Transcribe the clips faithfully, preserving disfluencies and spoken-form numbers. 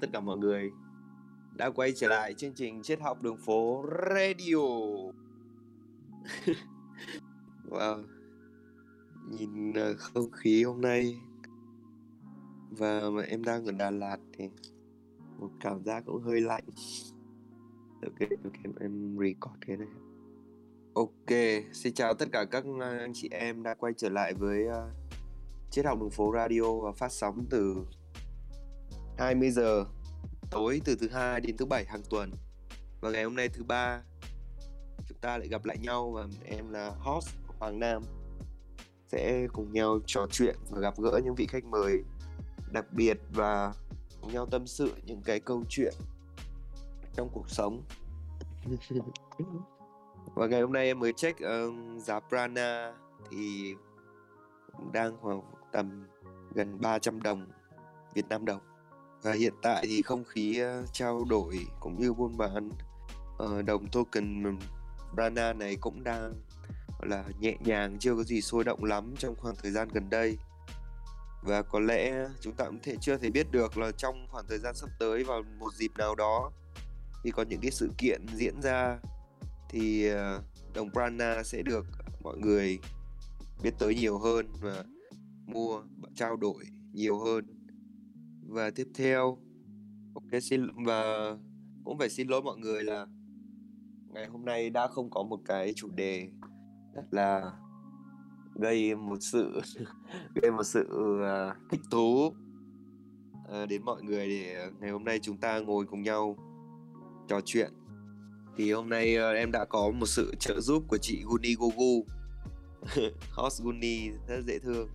tất cả mọi người đã quay trở lại chương trình Triết Học Đường Phố Radio. Wow. Nhìn không khí hôm nay và mà em đang ở Đà Lạt thì một cảm giác cũng hơi lạnh. Ok, okay em record thế này. Ok, xin chào tất cả các anh chị em đã quay trở lại với Triết Học Đường Phố Radio và phát sóng từ hai mươi giờ tối từ thứ hai đến thứ bảy hàng tuần. Và ngày hôm nay thứ ba chúng ta lại gặp lại nhau và em là host Hoàng Nam sẽ cùng nhau trò chuyện và gặp gỡ những vị khách mời đặc biệt và cùng nhau tâm sự những cái câu chuyện trong cuộc sống. Và ngày hôm nay em mới check uh, giá Prana thì đang khoảng tầm gần ba trăm đồng Việt Nam đồng. Và hiện tại thì không khí uh, trao đổi cũng như buôn bán uh, đồng token Prana này cũng đang gọi là nhẹ nhàng, chưa có gì sôi động lắm trong khoảng thời gian gần đây. Và có lẽ chúng ta cũng thể chưa thể biết được là trong khoảng thời gian sắp tới vào một dịp nào đó thì có những cái sự kiện diễn ra thì uh, đồng Prana sẽ được mọi người biết tới nhiều hơn và mua, trao đổi nhiều hơn. Và tiếp theo, ok, xin và cũng phải xin lỗi mọi người là ngày hôm nay đã không có một cái chủ đề rất là gây một sự gây một sự uh, thích thú uh, đến mọi người để ngày hôm nay chúng ta ngồi cùng nhau trò chuyện. Thì hôm nay uh, em đã có một sự trợ giúp của chị Guni Gugu, host Guni rất dễ thương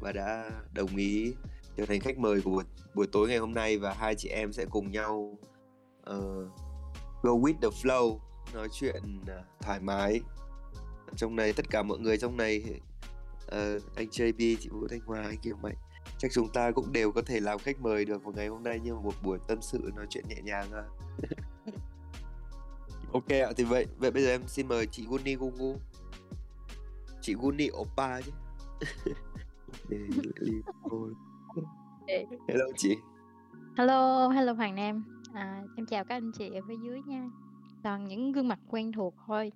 và đã đồng ý trở thành khách mời của buổi tối ngày hôm nay. Và hai chị em sẽ cùng nhau uh, go with the flow, nói chuyện uh, thoải mái. Trong này tất cả mọi người trong này, uh, anh J B, chị Vũ Thanh Hoa, anh Kiều Mạnh, chắc chúng ta cũng đều có thể làm khách mời được vào ngày hôm nay như một buổi tâm sự, nói chuyện nhẹ nhàng ha. Ok ạ, thì vậy vậy bây giờ em xin mời chị Guni Gugu, chị Guni Oppa chứ. Hello chị. Hello, hello Hoàng Nam. À, em chào các anh chị ở phía dưới nha. Toàn những gương mặt quen thuộc thôi.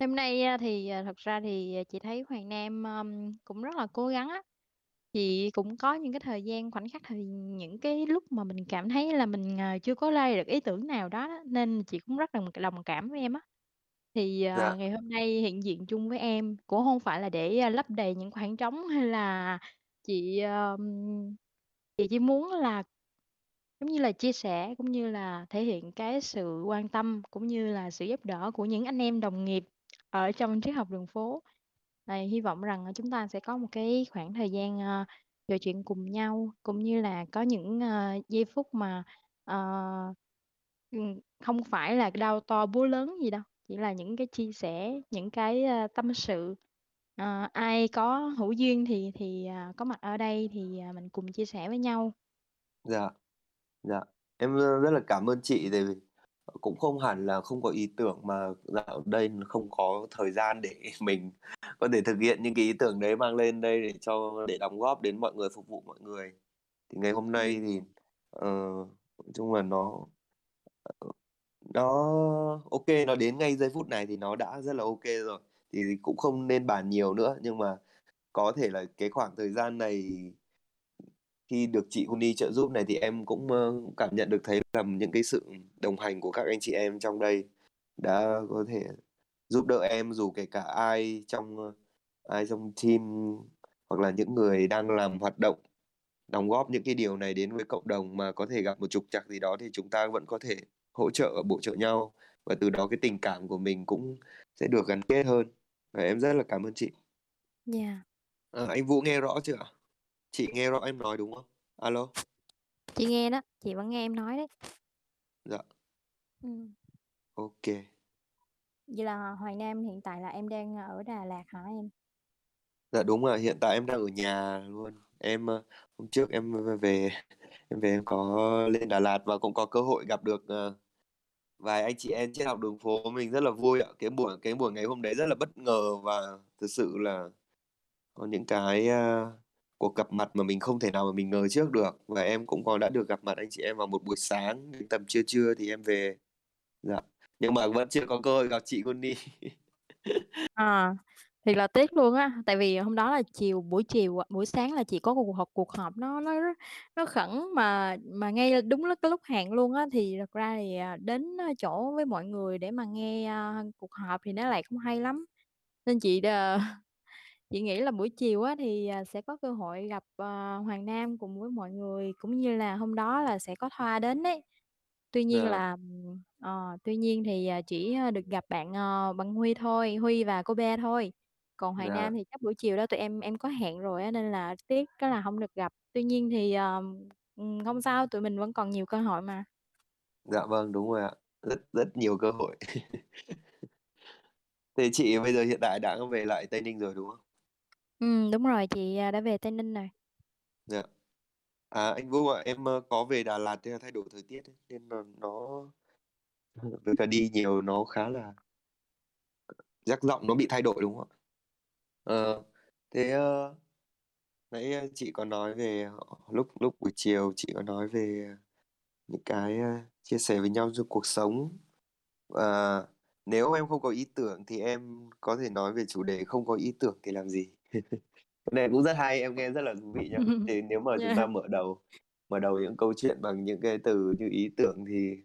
Hôm nay thì thật ra thì chị thấy Hoàng Nam um, cũng rất là cố gắng á. Chị cũng có những cái thời gian khoảnh khắc, thì những cái lúc mà mình cảm thấy là mình uh, chưa có ra được ý tưởng nào đó, đó nên chị cũng rất là đồng cảm với em á. Thì uh, dạ. Ngày hôm nay hiện diện chung với em cũng không phải là để uh, lấp đầy những khoảng trống, hay là chị uh, chị chỉ muốn là giống như là chia sẻ, cũng như là thể hiện cái sự quan tâm cũng như là sự giúp đỡ của những anh em đồng nghiệp ở trong Triết Học Đường Phố. À, hy vọng rằng chúng ta sẽ có một cái khoảng thời gian uh, trò chuyện cùng nhau, cũng như là có những uh, giây phút mà uh, không phải là đau to búa lớn gì đâu, chỉ là những cái chia sẻ, những cái uh, tâm sự. Uh, ai có hữu duyên thì thì uh, có mặt ở đây thì uh, mình cùng chia sẻ với nhau. Dạ, dạ, em rất là cảm ơn chị, tại vì cũng không hẳn là không có ý tưởng mà dạo đây không có thời gian để mình có thể thực hiện những cái ý tưởng đấy, mang lên đây để cho để đóng góp đến mọi người, phục vụ mọi người. Thì ngày hôm nay thì uh, chung là nó nó ok, nó đến ngay giây phút này thì nó đã rất là ok rồi, thì cũng không nên bàn nhiều nữa. Nhưng mà có thể là cái khoảng thời gian này khi được chị Huni trợ giúp này thì em cũng uh, cảm nhận được thấy là những cái sự đồng hành của các anh chị em trong đây đã có thể giúp đỡ em, dù kể cả ai trong ai trong team hoặc là những người đang làm hoạt động đóng góp những cái điều này đến với cộng đồng mà có thể gặp một trục trặc gì đó thì chúng ta vẫn có thể hỗ trợ, bổ trợ nhau, và từ đó cái tình cảm của mình cũng sẽ được gắn kết hơn. Và em rất là cảm ơn chị. Yeah. À, anh Vũ nghe rõ chưa ạ? Chị nghe rõ em nói đúng không? Alo. Chị nghe đó, chị vẫn nghe em nói đấy. Dạ. Ừ. Ok. Vậy là Hoài Nam hiện tại là em đang ở Đà Lạt hả em? Dạ đúng rồi, hiện tại em đang ở nhà luôn. Em hôm trước em về em về em có lên Đà Lạt và cũng có cơ hội gặp được uh, vài anh chị em Triết Học Đường Phố, mình rất là vui ạ. Cái buổi cái buổi ngày hôm đấy rất là bất ngờ và thực sự là có những cái uh, cuộc gặp mặt mà mình không thể nào mà mình ngờ trước được. Và em cũng có đã được gặp mặt anh chị em vào một buổi sáng, đến tầm trưa trưa thì em về. Dạ. Nhưng mà vẫn chưa có cơ hội gặp chị Guni. À, thì là tiếc luôn á, tại vì hôm đó là chiều buổi chiều buổi sáng là chị có cuộc họp cuộc họp nó nó nó khẩn mà mà ngay đúng lúc cái lúc hẹn luôn á, thì thật ra thì đến chỗ với mọi người để mà nghe uh, cuộc họp thì nó lại không hay lắm, nên chị uh, chị nghĩ là buổi chiều á thì sẽ có cơ hội gặp uh, Hoàng Nam cùng với mọi người, cũng như là hôm đó là sẽ có Thoa đến đấy. Tuy nhiên yeah. là uh, tuy nhiên thì chỉ được gặp bạn uh, bạn Huy thôi, Huy và cô Bé thôi. Còn Hoài yeah. Nam thì chắc buổi chiều đó tụi em em có hẹn rồi á, nên là tiếc cái là không được gặp. Tuy nhiên thì uh, không sao, tụi mình vẫn còn nhiều cơ hội mà. Dạ vâng, đúng rồi ạ. Rất rất nhiều cơ hội. Thì chị bây giờ hiện tại đã về lại Tây Ninh rồi đúng không? Ừ, đúng rồi, chị đã về Tây Ninh rồi. Dạ. À anh Vũ ạ, à, em có về Đà Lạt nên là thay đổi thời tiết ấy, nên là nó với cả đi nhiều nó khá là giác giọng nó bị thay đổi đúng không ạ? Ờ, thế uh, nãy chị có nói về lúc lúc buổi chiều chị có nói về những cái uh, chia sẻ với nhau trong cuộc sống. Và nếu em không có ý tưởng thì em có thể nói về chủ đề không có ý tưởng thì làm gì. Cái này cũng rất hay, em nghe rất là thú vị nhá. Thì nếu mà yeah. chúng ta mở đầu mở đầu những câu chuyện bằng những cái từ như ý tưởng thì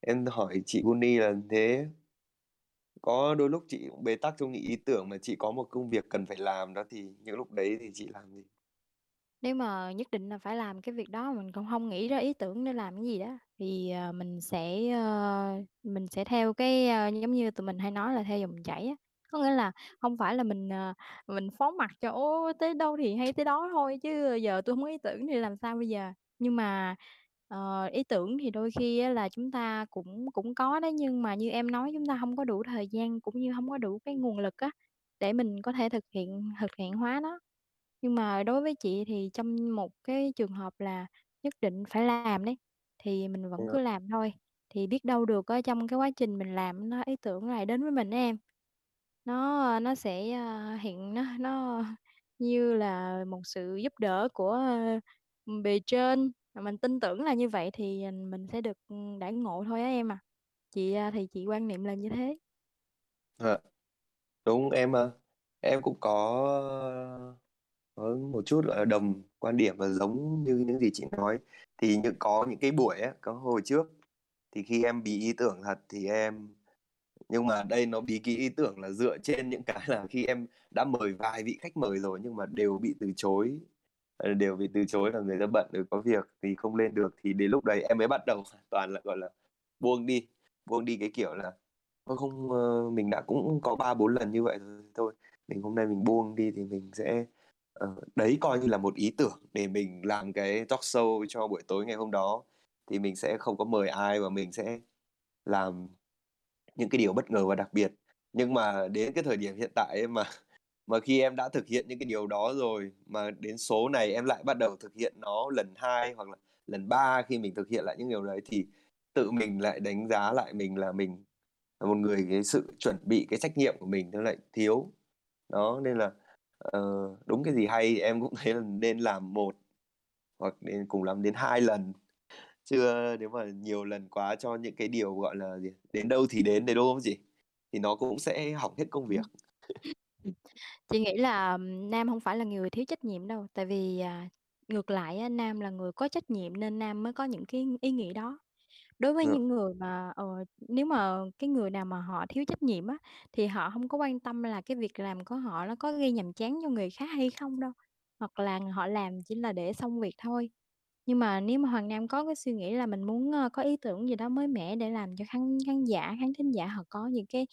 em hỏi chị Guni là thế. Có đôi lúc chị cũng bế tắc trong những ý tưởng mà chị có một công việc cần phải làm đó, thì những lúc đấy thì chị làm gì? Nếu mà nhất định là phải làm cái việc đó, mình cũng không nghĩ ra ý tưởng để làm cái gì đó, thì mình sẽ mình sẽ theo cái giống như tụi mình hay nói là theo dòng chảy á. Có nghĩa là không phải là mình mình phó mặc cho ô tới đâu thì hay tới đó thôi, chứ giờ tôi không có ý tưởng thì làm sao bây giờ. Nhưng mà Uh, ý tưởng thì đôi khi á, là chúng ta cũng cũng có đấy, nhưng mà như em nói chúng ta không có đủ thời gian cũng như không có đủ cái nguồn lực á để mình có thể thực hiện thực hiện hóa nó. Nhưng mà đối với chị thì trong một cái trường hợp là nhất định phải làm đấy thì mình vẫn cứ làm thôi, thì biết đâu được á, trong cái quá trình mình làm nó ý tưởng lại đến với mình đó em, nó nó sẽ uh, hiện nó nó như là một sự giúp đỡ của uh, bề trên. Mình tin tưởng là như vậy thì mình sẽ được đãi ngộ thôi á em à. Chị thì chị quan niệm là như thế. À, đúng em à. Em cũng có, có một chút là đồng quan điểm và giống như những gì chị nói. Thì những có những cái buổi á, có hồi trước thì khi em bị ý tưởng thật thì em, nhưng mà đây nó bị cái ý tưởng là dựa trên những cái là khi em đã mời vài vị khách mời rồi nhưng mà đều bị từ chối. Đều bị từ chối là người ta bận rồi, có việc thì không lên được, thì đến lúc đấy em mới bắt đầu toàn là gọi là buông đi buông đi cái kiểu là không, mình đã cũng có ba bốn lần như vậy rồi, thôi mình hôm nay mình buông đi thì mình sẽ uh, đấy coi như là một ý tưởng để mình làm cái talk show cho buổi tối ngày hôm đó, thì mình sẽ không có mời ai và mình sẽ làm những cái điều bất ngờ và đặc biệt. Nhưng mà đến cái thời điểm hiện tại ấy mà Mà khi em đã thực hiện những cái điều đó rồi mà đến số này em lại bắt đầu thực hiện nó lần hai hoặc là lần ba, khi mình thực hiện lại những điều đấy thì tự mình lại đánh giá lại mình là mình là một người cái sự chuẩn bị, cái trách nhiệm của mình nó lại thiếu. Đó nên là uh, đúng cái gì hay em cũng thấy là nên làm một hoặc nên cùng lắm đến hai lần. Chứ nếu mà nhiều lần quá cho những cái điều gọi là gì? Đến đâu thì đến đấy đúng không chị? Thì nó cũng sẽ hỏng hết công việc. Chị nghĩ là Nam không phải là người thiếu trách nhiệm đâu, tại vì à, ngược lại á, Nam là người có trách nhiệm nên Nam mới có những cái ý nghĩ đó. Đối với những người mà ờ, nếu mà cái người nào mà họ thiếu trách nhiệm á thì họ không có quan tâm là cái việc làm của họ nó có gây nhàm chán cho người khác hay không đâu, hoặc là họ làm chỉ là để xong việc thôi. Nhưng mà nếu mà Hoàng Nam có cái suy nghĩ là mình muốn uh, có ý tưởng gì đó mới mẻ để làm cho khán khán giả, khán thính giả họ có những cái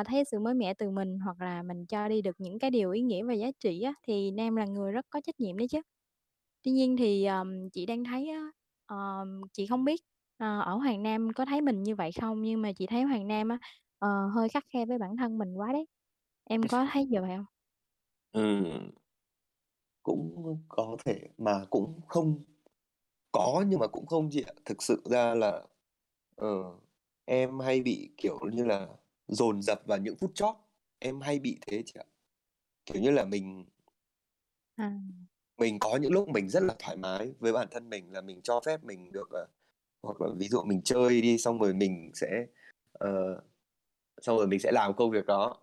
uh, thấy sự mới mẻ từ mình, hoặc là mình cho đi được những cái điều ý nghĩa và giá trị á, thì Nam là người rất có trách nhiệm đấy chứ. Tuy nhiên thì um, chị đang thấy uh, chị không biết uh, ở Hoàng Nam có thấy mình như vậy không, nhưng mà chị thấy Hoàng Nam uh, uh, hơi khắt khe với bản thân mình quá đấy. Em có thấy như vậy không? Ừ, cũng có thể mà cũng không. Có nhưng mà cũng không chị ạ. Thực sự ra là uh, em hay bị kiểu như là dồn dập vào những phút chót. Em hay bị thế chị ạ. Kiểu như là mình à. mình có những lúc mình rất là thoải mái với bản thân mình, là mình cho phép mình được uh, hoặc là ví dụ mình chơi đi, xong rồi mình sẽ uh, xong rồi mình sẽ làm công việc đó,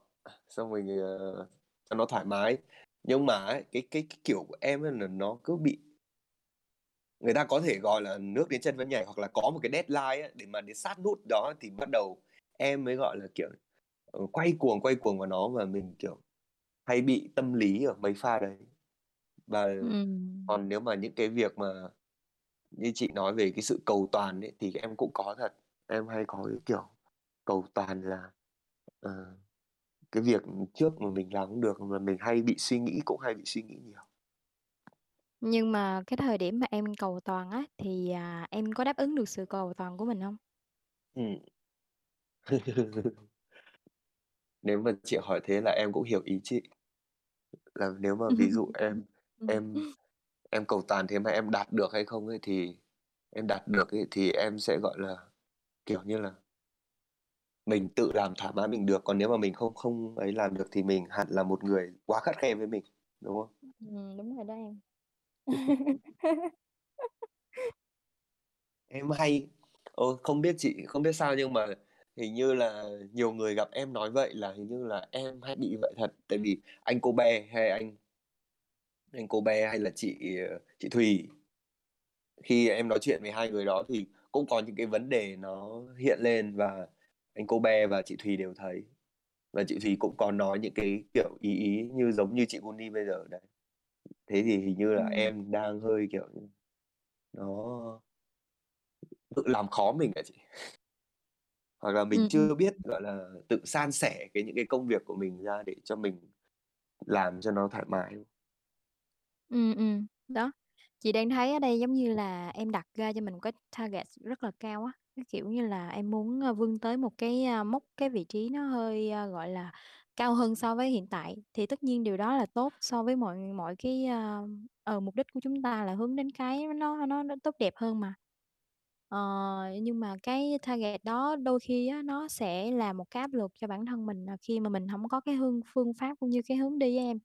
xong rồi mình uh, cho nó thoải mái. Nhưng mà ấy, cái, cái cái kiểu của em là nó cứ bị, người ta có thể gọi là nước đến chân vẫn nhảy, hoặc là có một cái deadline ấy, để mà đến sát nút đó thì bắt đầu em mới gọi là kiểu quay cuồng quay cuồng vào nó, và mình kiểu hay bị tâm lý ở mấy pha đấy. Và ừ. còn nếu mà những cái việc mà như chị nói về cái sự cầu toàn ấy, thì em cũng có thật. Em hay có cái kiểu cầu toàn là uh, cái việc trước mà mình làm cũng được, mà mình hay bị suy nghĩ, cũng hay bị suy nghĩ nhiều. Nhưng mà cái thời điểm mà em cầu toàn á, thì à, em có đáp ứng được sự cầu toàn của mình không? Ừ. Nếu mà chị hỏi thế là em cũng hiểu ý chị. Là nếu mà ví dụ em em em cầu toàn thế mà em đạt được hay không ấy, thì em đạt được ấy, thì em sẽ gọi là kiểu như là mình tự làm thoải mái mình được. Còn nếu mà mình không không ấy làm được thì mình hẳn là một người quá khắt khe với mình, đúng không? Ừ, đúng rồi đó em. Em hay Ô, không biết chị không biết sao, nhưng mà hình như là nhiều người gặp em nói vậy là hình như là em hay bị vậy thật. Tại vì anh cô bé hay anh anh cô bé hay là chị chị Thùy, khi em nói chuyện với hai người đó thì cũng có những cái vấn đề nó hiện lên, và anh cô bé và chị Thùy đều thấy, và chị Thùy cũng có nói những cái kiểu ý ý như giống như chị Guni bây giờ đấy. Thế thì hình như là ừ. em đang hơi kiểu nó tự làm khó mình cả chị, hoặc là mình ừ. chưa biết gọi là tự san sẻ cái những cái công việc của mình ra để cho mình làm cho nó thoải mái. Ừ ừ đó, chị đang thấy ở đây giống như là em đặt ra cho mình một cái target rất là cao á, cái kiểu như là em muốn vươn tới một cái à, mốc, cái vị trí nó hơi à, gọi là cao hơn so với hiện tại, thì tất nhiên điều đó là tốt so với mọi mọi cái à, ờ, mục đích của chúng ta là hướng đến cái nó nó, nó tốt đẹp hơn mà. Ờ, nhưng mà cái target đó đôi khi á, nó sẽ là một cái áp lực cho bản thân mình khi mà mình không có cái hương phương pháp cũng như cái hướng đi á em,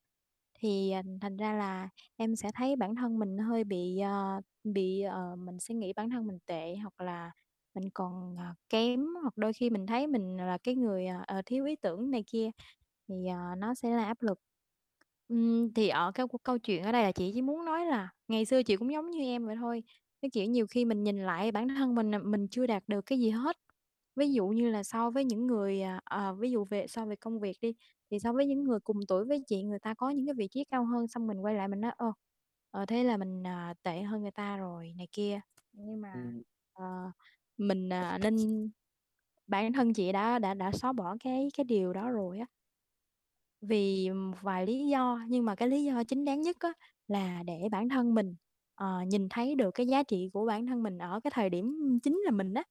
thì à, thành ra là em sẽ thấy bản thân mình hơi bị à, bị ờ, mình sẽ nghĩ bản thân mình tệ, hoặc là mình còn à, kém, hoặc đôi khi mình thấy mình là cái người à, ờ, thiếu ý tưởng này kia, thì à, nó sẽ là áp lực. Ừm, thì ở cái câu chuyện ở đây là chị chỉ muốn nói là ngày xưa chị cũng giống như em vậy thôi, cái kiểu nhiều khi mình nhìn lại bản thân mình là mình chưa đạt được cái gì hết, ví dụ như là so với những người à, à, ví dụ về so về công việc đi, thì so với những người cùng tuổi với chị, người ta có những cái vị trí cao hơn, xong mình quay lại mình nói ồ ờ, thế là mình à, tệ hơn người ta rồi này kia. Nhưng mà Ừ. à, mình à, nên bản thân chị đã đã đã xóa bỏ cái cái điều đó rồi á vì một vài lý do, nhưng mà cái lý do chính đáng nhất á, là để bản thân mình ờ, nhìn thấy được cái giá trị của bản thân mình ở cái thời điểm chính là mình đó.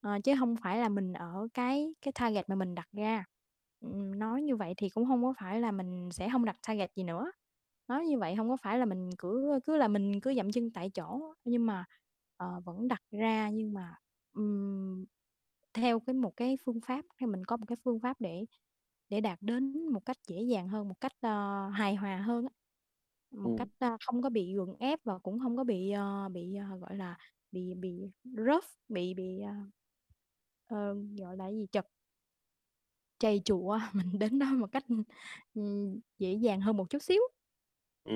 Ờ, chứ không phải là mình ở cái cái target mà mình đặt ra. Ừm, nói như vậy thì cũng không có phải là mình sẽ không đặt target gì nữa, nói như vậy không có phải là mình cứ cứ là mình cứ dậm chân tại chỗ, nhưng mà ờ, vẫn đặt ra, nhưng mà ừm, theo cái một cái phương pháp, hay mình có một cái phương pháp để để đạt đến một cách dễ dàng hơn, một cách ờ, hài hòa hơn á, một Ừ. cách ờ, không có bị gượng ép, và cũng không có bị ờ, bị ờ, gọi là bị bị rough, bị bị ờ, ờ, gọi là gì, chật chày chùa mình đến đó một cách ừ, dễ dàng hơn một chút xíu. Ừ.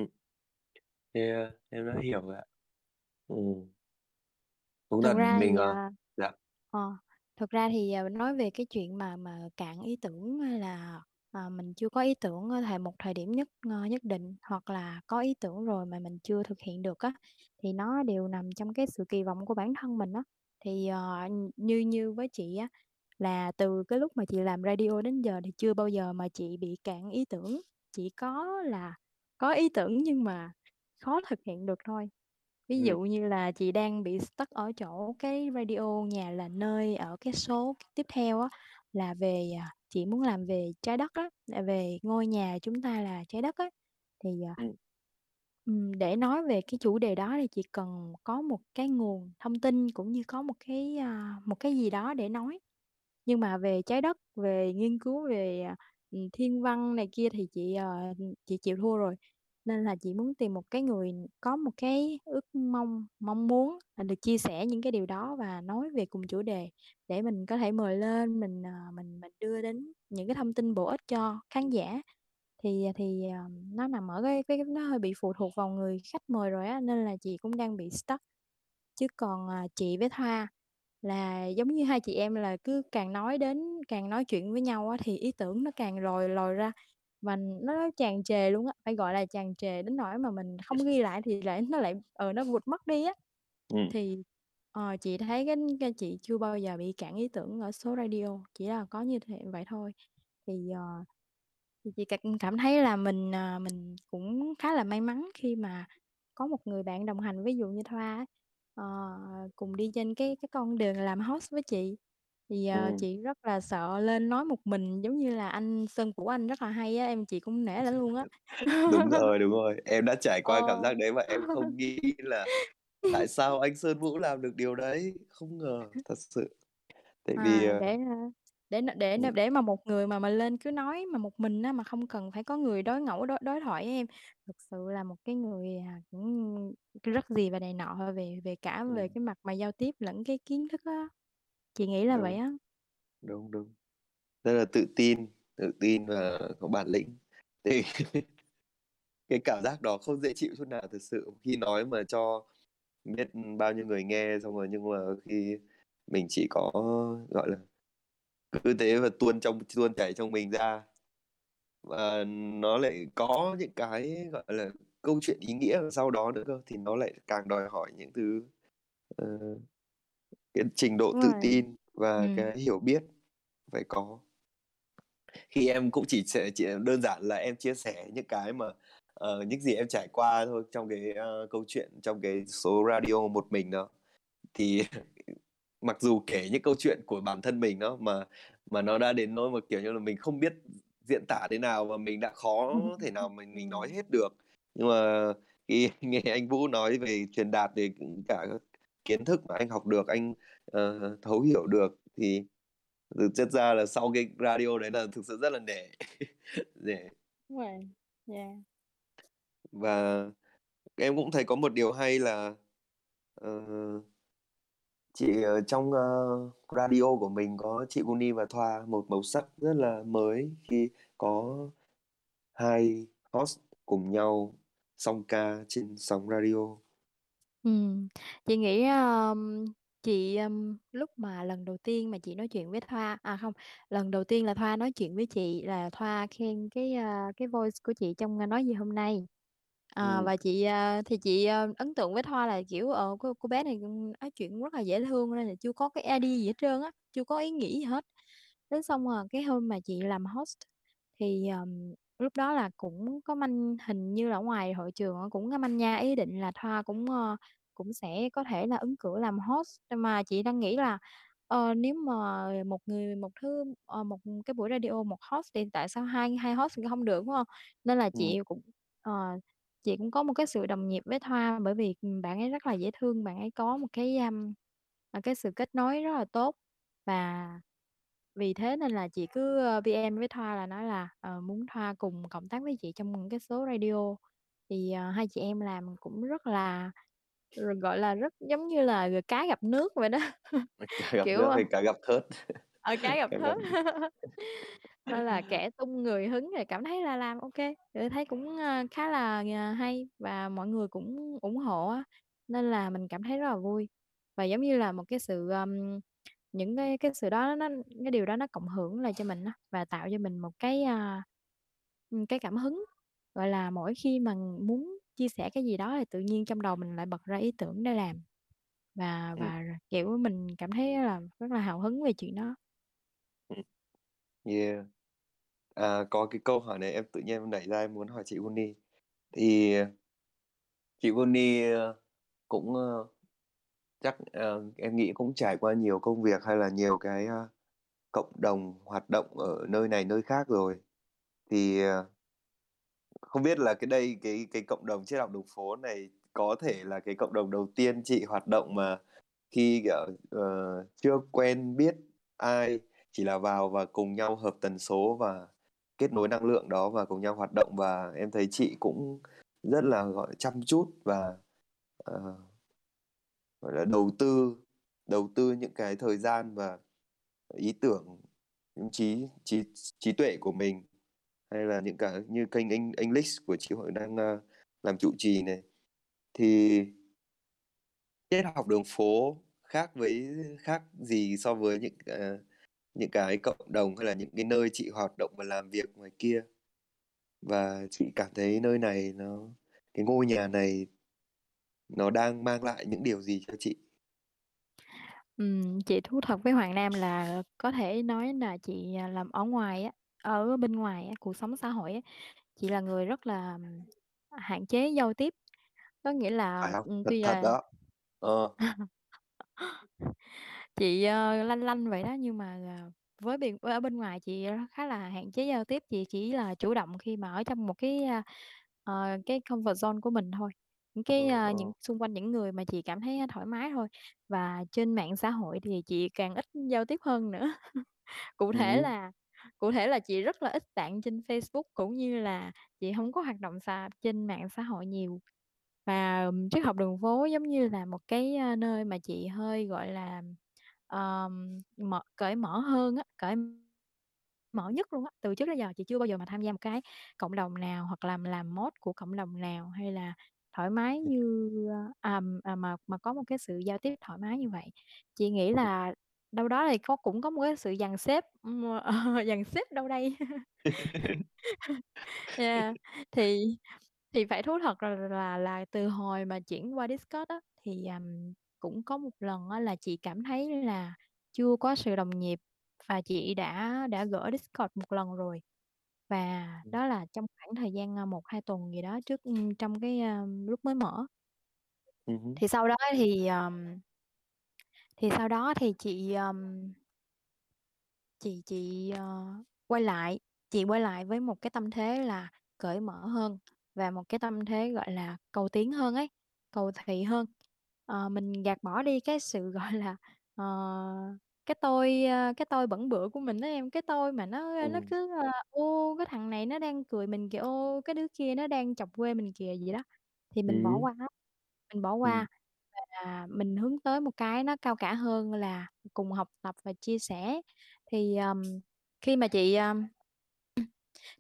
Thế, ờ, em đã hiểu rồi ạ. Ừ. Đúng Thật là ra mình thì ờ, à, dạ ờ, thật ra thì à, nói về cái chuyện mà mà cạn ý tưởng, hay là à, mình chưa có ý tưởng ở thời một thời điểm nhất ờ, nhất định, hoặc là có ý tưởng rồi mà mình chưa thực hiện được á, thì nó đều nằm trong cái sự kỳ vọng của bản thân mình á. Thì ờ, n- như như với chị á, là từ cái lúc mà chị làm radio đến giờ thì chưa bao giờ mà chị bị cạn ý tưởng, chỉ có là có ý tưởng nhưng mà khó thực hiện được thôi. Ví ừ. dụ như là chị đang bị stuck ở chỗ cái radio nhà là nơi ở cái số tiếp theo á, là về à, chị muốn làm về trái đất á, là về ngôi nhà chúng ta là trái đất á, thì à, Ừ. ừm, để nói về cái chủ đề đó thì chị cần có một cái nguồn thông tin, cũng như có một cái à, một cái gì đó để nói. Nhưng mà về trái đất, về nghiên cứu về à, ừ, thiên văn này kia thì chị ờ, chị chịu thua rồi. Nên là chị muốn tìm một cái người có một cái ước mong, mong muốn được chia sẻ những cái điều đó và nói về cùng chủ đề để mình có thể mời lên, mình mình mình đưa đến những cái thông tin bổ ích cho khán giả. Thì thì nó nằm ở cái, cái nó hơi bị phụ thuộc vào người khách mời rồi á, nên là chị cũng đang bị stuck. Chứ còn chị với Thoa là giống như hai chị em là cứ càng nói đến, càng nói chuyện với nhau á, thì ý tưởng nó càng lồi lồi ra và nó tràn trề luôn á, phải gọi là tràn trề đến nỗi mà mình không ghi lại thì lại nó lại ờ nó vụt mất đi á. Ừ. Thì ờ, chị thấy cái, cái chị chưa bao giờ bị cạn ý tưởng ở số radio, chỉ là có như thế vậy thôi. Thì ờ, thì chị cảm thấy là mình mình cũng khá là may mắn khi mà có một người bạn đồng hành, ví dụ như Thoa uh, cùng đi trên cái cái con đường làm host với chị. Thì uh, ừ. chị rất là sợ lên nói một mình, giống như là anh Sơn Vũ anh rất là hay á, em chị cũng nể lắm luôn á. Đúng rồi, đúng rồi, em đã trải qua ờ. cảm giác đấy mà em không nghĩ là tại sao anh Sơn Vũ làm được điều đấy, không ngờ thật sự. Tại à, vì uh... để để để để mà một người mà mà lên cứ nói mà một mình á, mà không cần phải có người đối ngẫu đối, đối thoại với em, thực sự là một cái người cũng rất gì và này nọ về về cả về ừ. cái mặt mà giao tiếp lẫn cái kiến thức á, chị nghĩ là đúng. Vậy á, đúng đúng, rất là tự tin, tự tin và có bản lĩnh. Thì cái cảm giác đó không dễ chịu chút nào thật sự, khi nói mà cho biết bao nhiêu người nghe xong rồi, nhưng mà khi mình chỉ có gọi là cứ thế và tuôn trong tuôn chảy trong mình ra, và nó lại có những cái gọi là câu chuyện ý nghĩa sau đó nữa cơ, thì nó lại càng đòi hỏi những thứ uh, cái trình độ đúng tự rồi. Tin và ừ. cái hiểu biết phải có. Khi em cũng chỉ, chỉ đơn giản là em chia sẻ những cái mà uh, những gì em trải qua thôi trong cái uh, câu chuyện trong cái số radio một mình đó, thì mặc dù kể những câu chuyện của bản thân mình đó mà mà nó đã đến nỗi mà kiểu như là mình không biết diễn tả thế nào và mình đã khó thể nào mình mình nói hết được. Nhưng mà khi nghe anh Vũ nói về truyền đạt về cả kiến thức mà anh học được, anh uh, thấu hiểu được, thì thực chất ra là sau cái radio đấy là thực sự rất là nể. Nể. Yeah. Và em cũng thấy có một điều hay là uh, chị trong uh, radio của mình có chị Guni và Thoa, một màu sắc rất là mới khi có hai host cùng nhau song ca trên sóng radio. Ừ. Chị nghĩ um, chị um, lúc mà lần đầu tiên mà chị nói chuyện với Thoa, à không, lần đầu tiên là Thoa nói chuyện với chị là Thoa khen cái uh, cái voice của chị trong Nói Gì Hôm Nay. À, ừ. Và chị thì chị ấn tượng với Thoa là kiểu ờ, cô, cô bé này nói chuyện rất là dễ thương, nên là chưa có cái idea gì hết trơn á, chưa có ý nghĩ gì hết. Đến xong rồi cái hôm mà chị làm host thì um, lúc đó là cũng có manh, hình như là ngoài hội trường cũng có manh nha ý định là Thoa cũng uh, cũng sẽ có thể là ứng cử làm host. Mà chị đang nghĩ là ờ, nếu mà một người một thứ uh, một cái buổi radio một host thì tại sao hai hai host thì không được, đúng không? Nên là chị ừ. cũng uh, chị cũng có một cái sự đồng nhịp với Thoa, bởi vì bạn ấy rất là dễ thương, bạn ấy có một cái um, cái sự kết nối rất là tốt, và vì thế nên là chị cứ pê em với Thoa là nói là uh, muốn Thoa cùng cộng tác với chị trong những cái số radio. Thì uh, hai chị em làm cũng rất là gọi là rất giống như là cá gặp nước vậy đó. Gặp kiểu nước thì cá gặp thớt. Ờ cá gặp thớt. Nên là kẻ tung người hứng rồi, cảm thấy là làm ok, tôi thấy cũng khá là hay và mọi người cũng ủng hộ á, nên là mình cảm thấy rất là vui. Và giống như là một cái sự um, những cái cái sự đó nó cái điều đó nó cộng hưởng lại cho mình đó, và tạo cho mình một cái uh, cái cảm hứng, gọi là mỗi khi mà muốn chia sẻ cái gì đó thì tự nhiên trong đầu mình lại bật ra ý tưởng để làm, và và ừ. kiểu mình cảm thấy là rất là hào hứng về chuyện đó. Yeah. À, có cái câu hỏi này em tự nhiên em nảy ra em muốn hỏi chị Guni. Thì chị Guni cũng chắc em nghĩ cũng trải qua nhiều công việc hay là nhiều cái cộng đồng hoạt động ở nơi này nơi khác rồi. Thì không biết là cái đây cái cái cộng đồng triết học đường phố này có thể là cái cộng đồng đầu tiên chị hoạt động mà khi uh, chưa quen biết ai, chỉ là vào và cùng nhau hợp tần số và kết nối năng lượng đó và cùng nhau hoạt động. Và em thấy chị cũng rất là gọi chăm chút và uh, gọi là đầu tư đầu tư những cái thời gian và ý tưởng, những trí trí trí tuệ của mình, hay là những cái như kênh English của chị Hội đang uh, làm trụ trì này, thì Triết Học Đường Phố khác với khác gì so với những uh, những cái cộng đồng hay là những cái nơi chị hoạt động và làm việc ngoài kia. Và chị cảm thấy nơi này nó, cái ngôi nhà này nó đang mang lại những điều gì cho chị? Ừ, chị thú thật với Hoàng Nam là có thể nói là chị làm ở ngoài á, ở bên ngoài á, cuộc sống xã hội á, chị là người rất là hạn chế giao tiếp. Có nghĩa là à, không, tuy thật, là... thật đó. Ờ. Chị uh, lanh lanh vậy đó, nhưng mà uh, với bên, ở bên ngoài chị khá là hạn chế giao tiếp. Chị chỉ là chủ động khi mà ở trong một cái uh, cái comfort zone của mình thôi, những cái uh, những xung quanh những người mà chị cảm thấy thoải mái thôi. Và trên mạng xã hội thì chị càng ít giao tiếp hơn nữa. Cụ thể ừ. là cụ thể là chị rất là ít bạn trên Facebook, cũng như là chị không có hoạt động xa, trên mạng xã hội nhiều. Và Triết Học Đường Phố giống như là một cái nơi mà chị hơi gọi là um, mở, cởi mở hơn á, cởi mở nhất luôn á. Từ trước đến giờ chị chưa bao giờ mà tham gia một cái cộng đồng nào, hoặc làm làm mốt của cộng đồng nào, hay là thoải mái như à, à, mà mà có một cái sự giao tiếp thoải mái như vậy. Chị nghĩ là đâu đó thì có cũng có một cái sự dàn xếp dàn xếp đâu đây. yeah. thì thì phải thú thật là, là là từ hồi mà chuyển qua Discord á, thì um, cũng có một lần á, là chị cảm thấy là chưa có sự đồng nhịp, và chị đã đã gỡ Discord một lần rồi. Và đó là trong khoảng thời gian một hai tuần gì đó trước, trong cái um, lúc mới mở. Uh-huh. Thì sau đó thì um, thì sau đó thì chị um, chị chị uh, quay lại, chị quay lại với một cái tâm thế là cởi mở hơn, và một cái tâm thế gọi là cầu tiến hơn ấy, cầu thị hơn. À, mình gạt bỏ đi cái sự gọi là uh, cái tôi cái tôi bẩn bựa của mình đó em, cái tôi mà nó ừ. nó cứ ô cái thằng này nó đang cười mình kìa, ô cái đứa kia nó đang chọc quê mình kìa gì đó, thì mình ừ. bỏ qua, mình bỏ qua ừ. và mình hướng tới một cái nó cao cả hơn là cùng học tập và chia sẻ. Thì um, khi mà chị um,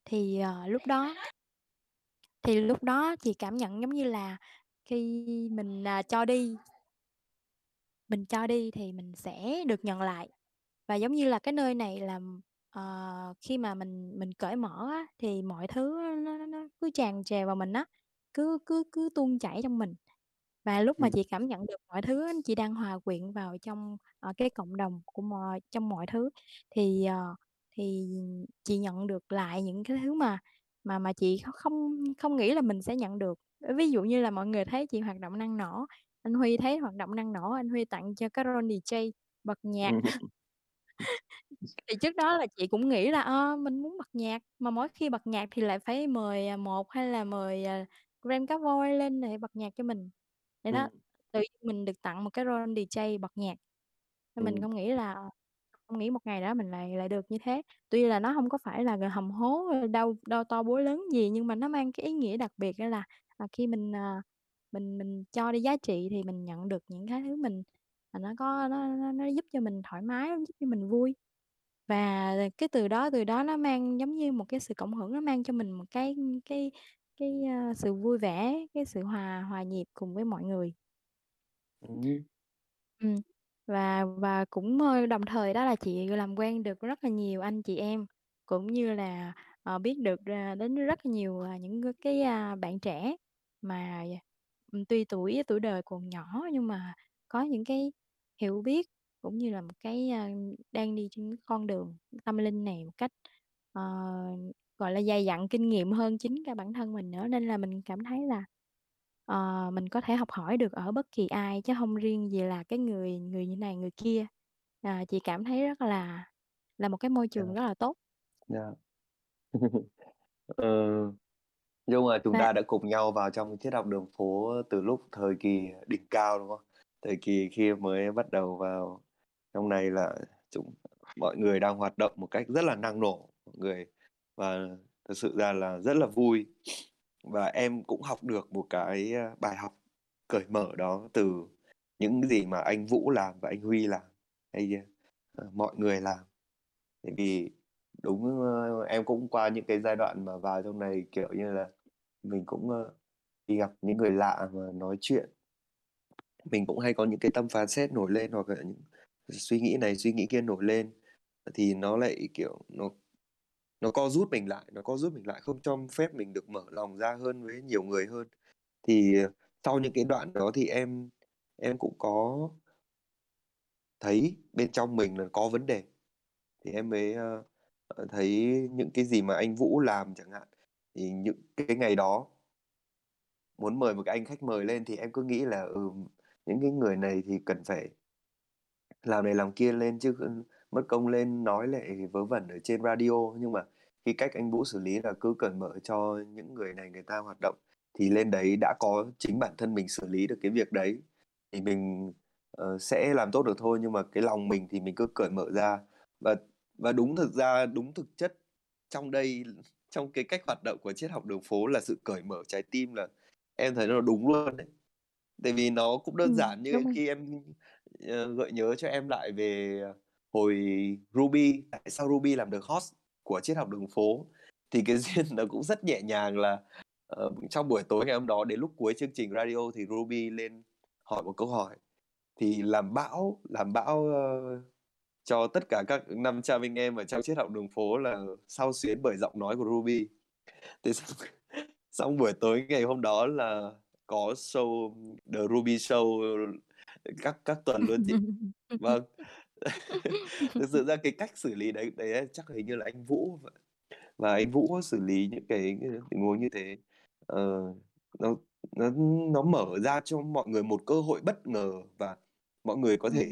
thì uh, lúc đó thì lúc đó chị cảm nhận giống như là khi mình uh, cho đi mình cho đi thì mình sẽ được nhận lại. Và giống như là cái nơi này là uh, khi mà mình mình cởi mở á, thì mọi thứ nó, nó cứ tràn trề vào mình á, cứ cứ cứ tuôn chảy trong mình. Và lúc mà chị cảm nhận được mọi thứ, chị đang hòa quyện vào trong uh, cái cộng đồng của mọi, trong mọi thứ, thì uh, thì chị nhận được lại những cái thứ mà mà mà chị không không nghĩ là mình sẽ nhận được. Ví dụ như là mọi người thấy chị hoạt động năng nổ, anh Huy thấy hoạt động năng nổ, anh Huy tặng cho các Roland đê gi bật nhạc. Thì trước đó là chị cũng nghĩ là à, mình muốn bật nhạc, mà mỗi khi bật nhạc thì lại phải mời một hay là mời Rem Cá Voi lên để bật nhạc cho mình. Để đó, tự mình được tặng một cái Roland đê gi bật nhạc. Nên mình không nghĩ là không nghĩ một ngày đó mình lại lại được như thế. Tuy là nó không có phải là hầm hố đau đau to búa lớn gì, nhưng mà nó mang cái ý nghĩa đặc biệt đó là, là khi mình mình mình cho đi giá trị thì mình nhận được những cái thứ mình nó có nó, nó nó giúp cho mình thoải mái, giúp cho mình vui. Và cái từ đó từ đó nó mang giống như một cái sự cộng hưởng, nó mang cho mình một cái cái cái uh, sự vui vẻ, cái sự hòa hòa nhịp cùng với mọi người. Ừ. Ừ. Và và cũng đồng thời đó là chị làm quen được rất là nhiều anh chị em, cũng như là uh, biết được uh, đến rất là nhiều uh, những cái uh, bạn trẻ mà tuy tuổi tuổi đời còn nhỏ, nhưng mà có những cái hiểu biết cũng như là một cái uh, đang đi trên con đường tâm linh này một cách uh, gọi là dày dặn kinh nghiệm hơn chính cả bản thân mình nữa. Nên là mình cảm thấy là uh, mình có thể học hỏi được ở bất kỳ ai, chứ không riêng gì là cái người người như này người kia. Uh, chị cảm thấy rất là là một cái môi trường yeah. rất là tốt. Yeah. uh... Nhưng mà chúng ta đã cùng nhau vào trong Triết Học Đường Phố từ lúc thời kỳ đỉnh cao, đúng không? Thời kỳ khi mới bắt đầu vào trong này là chúng mọi người đang hoạt động một cách rất là năng nổ, mọi người, và thực sự ra là rất là vui. Và em cũng học được một cái bài học cởi mở đó từ những gì mà anh Vũ làm và anh Huy làm, hay mọi người làm. Tại vì đúng em cũng qua những cái giai đoạn mà vào trong này kiểu như là mình cũng đi gặp những người lạ mà nói chuyện, mình cũng hay có những cái tâm phán xét nổi lên, hoặc là những suy nghĩ này suy nghĩ kia nổi lên, thì nó lại kiểu nó nó co rút mình lại, nó co rút mình lại không cho phép mình được mở lòng ra hơn với nhiều người hơn. Thì sau những cái đoạn đó thì em em cũng có thấy bên trong mình là có vấn đề, thì em mới uh, thấy những cái gì mà anh Vũ làm chẳng hạn. Thì những cái ngày đó muốn mời một cái anh khách mời lên thì em cứ nghĩ là ừ, những cái người này thì cần phải làm này làm kia lên chứ mất công lên nói lại vớ vẩn ở trên radio. Nhưng mà khi cách anh Vũ xử lý là cứ cởi mở cho những người này người ta hoạt động, thì lên đấy đã có chính bản thân mình xử lý được cái việc đấy thì mình uh, sẽ làm tốt được thôi. Nhưng mà cái lòng mình thì mình cứ cởi mở ra. Và, và đúng thực ra, đúng thực chất trong đây, trong cái cách hoạt động của triết học đường phố là sự cởi mở trái tim, là em thấy nó đúng luôn đấy. Tại vì nó cũng đơn ừ, giản như khi rồi. Em uh, gợi nhớ cho em lại về hồi Ruby, tại sao Ruby làm được host của triết học đường phố. Thì cái duyên nó cũng rất nhẹ nhàng là uh, trong buổi tối ngày hôm đó, đến lúc cuối chương trình radio thì Ruby lên hỏi một câu hỏi, thì làm bão, làm bão uh, cho tất cả các năm trăm anh em ở trong triết học đường phố là xao xuyến bởi giọng nói của Ruby. Thế xong, xong buổi tối ngày hôm đó là có show The Ruby Show các các tuần luôn chị. Vâng. Thực sự ra cái cách xử lý đấy, đấy chắc hình như là anh Vũ và anh Vũ xử lý những cái tình huống như thế, uh, nó nó nó mở ra cho mọi người một cơ hội bất ngờ, và mọi người có thể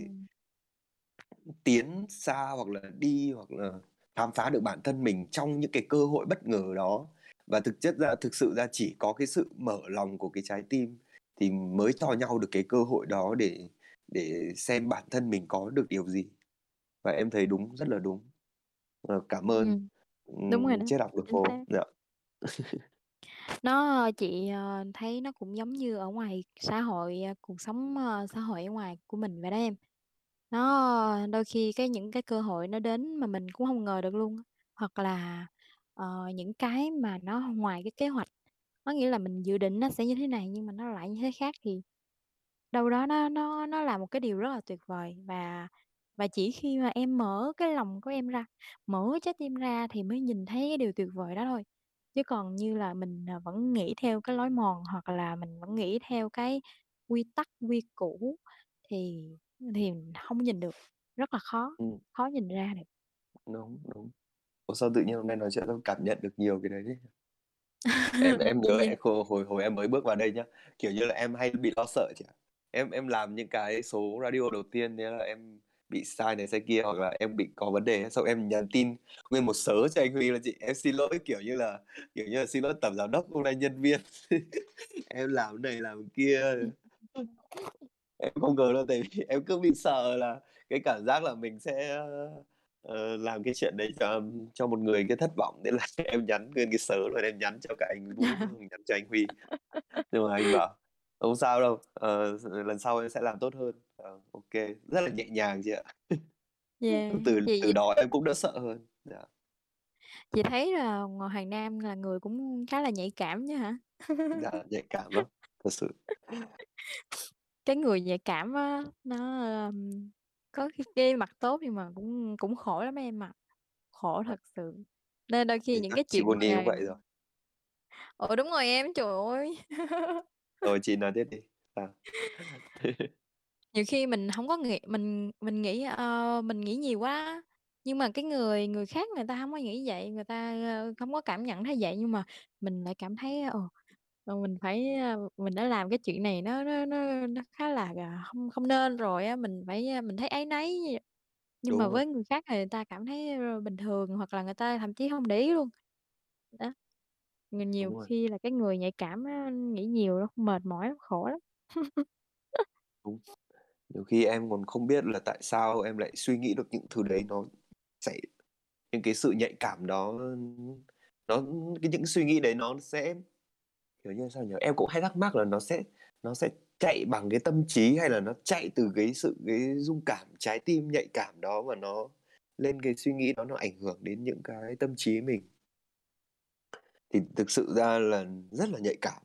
ừ. tiến xa hoặc là đi hoặc là khám phá được bản thân mình trong những cái cơ hội bất ngờ đó. Và thực chất ra, thực sự ra chỉ có cái sự mở lòng của cái trái tim thì mới cho nhau được cái cơ hội đó để để xem bản thân mình có được điều gì. Và em thấy đúng, rất là đúng. Cảm ơn ừ. đúng rồi đó. Triết học đường phố. Dạ. Nó chị thấy nó cũng giống như ở ngoài xã hội, cuộc sống xã hội ở ngoài của mình vậy đó em. Nó đôi khi cái những cái cơ hội nó đến mà mình cũng không ngờ được luôn, hoặc là uh, những cái mà nó ngoài cái kế hoạch, có nghĩa là mình dự định nó sẽ như thế này nhưng mà nó lại như thế khác, thì đâu đó nó nó nó là một cái điều rất là tuyệt vời. Và và chỉ khi mà em mở cái lòng của em ra, mở trái tim ra thì mới nhìn thấy cái điều tuyệt vời đó thôi. Chứ còn như là mình vẫn nghĩ theo cái lối mòn, hoặc là mình vẫn nghĩ theo cái quy tắc quy củ thì thì không nhìn được, rất là khó ừ. khó nhìn ra được. Đúng đúng. Ủa sao tự nhiên hôm nay nói chuyện tôi cảm nhận được nhiều cái đấy đấy. em em nhớ em, hồi, hồi hồi em mới bước vào đây nhá, kiểu như là em hay bị lo sợ chứ. Em em làm những cái số radio đầu tiên nên là em bị sai này sai kia, hoặc là em bị có vấn đề, xong em nhắn tin nguyên một sớ cho anh Huy là chị em xin lỗi, kiểu như là kiểu như là xin lỗi tổng giám đốc, hôm nay nhân viên em làm này làm kia. Em không ngờ đâu, tại vì em cứ bị sợ là cái cảm giác là mình sẽ uh, làm cái chuyện đấy cho cho một người cái thất vọng, nên là em nhắn nguyên cái sớ rồi em nhắn cho cả anh Vũ, nhắn cho anh Huy. Nhưng mà anh bảo không sao đâu, uh, lần sau em sẽ làm tốt hơn. Uh, ok, rất là nhẹ nhàng chị ạ. Yeah, từ chị... từ đó em cũng đỡ sợ hơn. Yeah. Chị thấy là Hoàng Nam là người cũng khá là nhạy cảm chứ hả? Dạ, nhạy cảm lắm, thật sự. Cái người nhạy cảm á, nó um, có cái mặt tốt nhưng mà cũng cũng khổ lắm em ạ, à. Khổ thật sự. Nên đôi khi thì những cái chuyện buồn như vậy rồi. Ồ đúng rồi em, trời ơi. Rồi chị nói tiếp đi. À. Nhiều khi mình không có nghĩ, mình mình nghĩ uh, mình nghĩ nhiều quá, nhưng mà cái người người khác người ta không có nghĩ vậy, người ta uh, không có cảm nhận thấy vậy, nhưng mà mình lại cảm thấy uh, mình phải uh, mình đã làm cái chuyện này nó nó nó, nó khá là uh, không không nên rồi, uh, mình phải uh, mình thấy áy náy. Nhưng đúng mà rồi. Với người khác người ta cảm thấy bình thường, hoặc là người ta thậm chí không để ý luôn. Đó. Nhiều đúng khi rồi. Là cái người nhạy cảm á, nghĩ nhiều nó mệt mỏi, nó khổ lắm. Đúng. Nhiều khi em còn không biết là tại sao em lại suy nghĩ được những thứ đấy, nó xảy những cái sự nhạy cảm đó, nó cái những suy nghĩ đấy nó sẽ kiểu như sao nhỉ, em cũng hay thắc mắc là nó sẽ nó sẽ chạy bằng cái tâm trí hay là nó chạy từ cái sự cái rung cảm trái tim nhạy cảm đó mà nó lên cái suy nghĩ đó, nó ảnh hưởng đến những cái tâm trí mình. Thì thực sự ra là rất là nhạy cảm.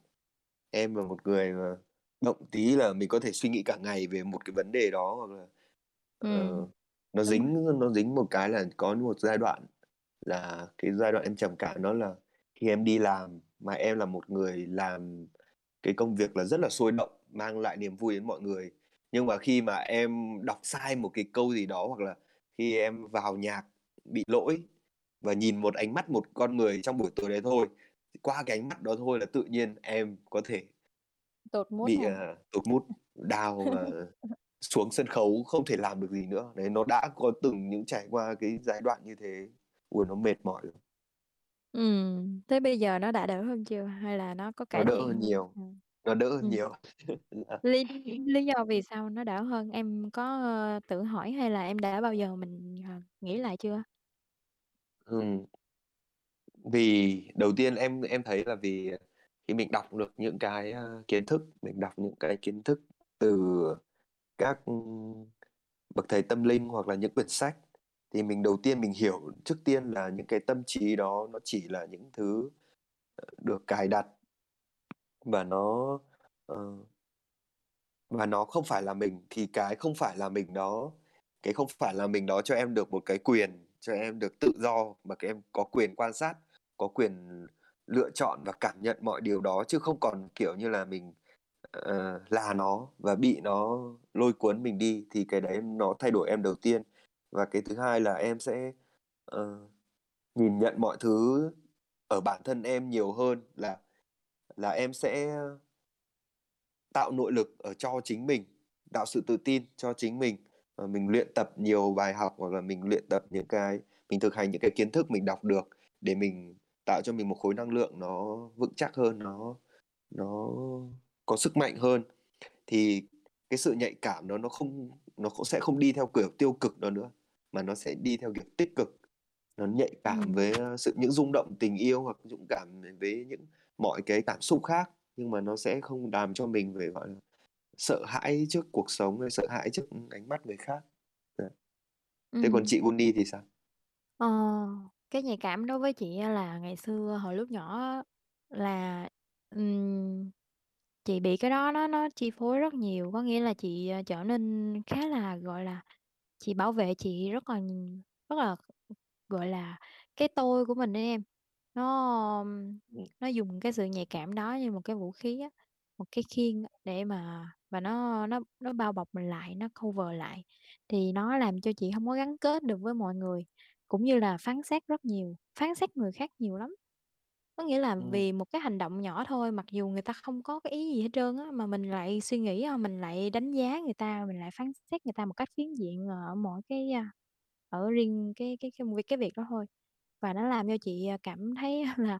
Em là một người mà động tí là mình có thể suy nghĩ cả ngày về một cái vấn đề đó, hoặc là ừ. uh, nó dính ừ. nó dính một cái là có một giai đoạn là cái giai đoạn em trầm cảm, đó là khi em đi làm mà em là một người làm cái công việc là rất là sôi động, mang lại niềm vui đến mọi người. Nhưng mà khi mà em đọc sai một cái câu gì đó, hoặc là khi em vào nhạc bị lỗi và nhìn một ánh mắt một con người trong buổi tối đấy thôi, qua cái ánh mắt đó thôi là tự nhiên em có thể tột mút bị uh, tột mút đau và xuống sân khấu không thể làm được gì nữa. Đấy, nó đã có từng những trải qua cái giai đoạn như thế, ui nó mệt mỏi lắm. Ừ, thế bây giờ nó đã đỡ hơn chưa? Hay là nó có cải thiện? Nó đỡ hơn nhiều. Ừ. Nó đỡ hơn ừ. nhiều. lý, lý do vì sao nó đỡ hơn em có uh, tự hỏi hay là em đã bao giờ mình uh, nghĩ lại chưa? Ừ. Vì đầu tiên em em thấy là vì khi mình đọc được những cái uh, kiến thức, mình đọc những cái kiến thức từ các bậc thầy tâm linh hoặc là những quyển sách, thì mình đầu tiên mình hiểu trước tiên là những cái tâm trí đó nó chỉ là những thứ được cài đặt và nó uh, và nó không phải là mình. Thì cái không phải là mình đó, cái không phải là mình đó cho em được một cái quyền, cho em được tự do, mà các em có quyền quan sát, có quyền lựa chọn và cảm nhận mọi điều đó, chứ không còn kiểu như là mình uh, là nó và bị nó lôi cuốn mình đi. Thì cái đấy nó thay đổi em đầu tiên. Và cái thứ hai là em sẽ uh, nhìn nhận mọi thứ ở bản thân em nhiều hơn, là là em sẽ tạo nội lực ở cho chính mình, tạo sự tự tin cho chính mình. Uh, mình luyện tập nhiều bài học, hoặc là mình luyện tập những cái, mình thực hành những cái kiến thức mình đọc được để mình tạo cho mình một khối năng lượng nó vững chắc hơn, nó nó có sức mạnh hơn. Thì cái sự nhạy cảm đó nó không nó cũng sẽ không đi theo kiểu tiêu cực đó nữa, mà nó sẽ đi theo kiểu tích cực. Nó nhạy cảm ừ. với sự những rung động tình yêu, hoặc dũng cảm với những mọi cái cảm xúc khác, nhưng mà nó sẽ không làm cho mình phải gọi là sợ hãi trước cuộc sống hay sợ hãi trước ánh mắt người khác. Đấy. Thế ừ. còn chị Guni thì sao? Ờ, cái nhạy cảm đối với chị là ngày xưa hồi lúc nhỏ là um... chị bị cái đó nó nó chi phối rất nhiều, có nghĩa là chị trở nên khá là gọi là chị bảo vệ chị rất là rất là gọi là cái tôi của mình đấy em, nó nó dùng cái sự nhạy cảm đó như một cái vũ khí á, một cái khiên để mà và nó nó nó bao bọc mình lại, nó cover lại, thì nó làm cho chị không có gắn kết được với mọi người, cũng như là phán xét rất nhiều, phán xét người khác nhiều lắm. Có nghĩa là vì một cái hành động nhỏ thôi, mặc dù người ta không có cái ý gì hết trơn á, mà mình lại suy nghĩ, mình lại đánh giá người ta, mình lại phán xét người ta một cách phiến diện ở mỗi cái ở riêng cái cái cái cái, cái việc đó thôi. Và nó làm cho chị cảm thấy là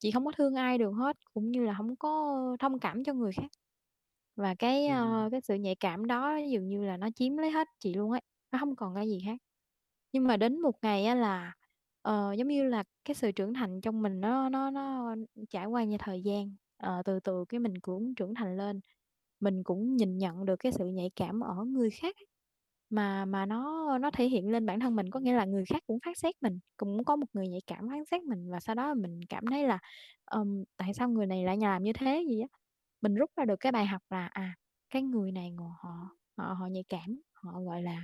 chị không có thương ai được hết, cũng như là không có thông cảm cho người khác. Và cái ừ. cái sự nhạy cảm đó dường như là nó chiếm lấy hết chị luôn ấy, nó không còn cái gì khác. Nhưng mà đến một ngày á là Ờ, giống như là cái sự trưởng thành trong mình nó nó nó trải qua như thời gian, ờ, từ từ cái mình cũng trưởng thành lên, mình cũng nhìn nhận được cái sự nhạy cảm ở người khác mà mà nó nó thể hiện lên bản thân mình. Có nghĩa là người khác cũng phán xét mình, cũng có một người nhạy cảm phán xét mình, và sau đó mình cảm thấy là um, tại sao người này lại làm như thế gì á. Mình rút ra được cái bài học là à, cái người này họ họ họ nhạy cảm, họ gọi là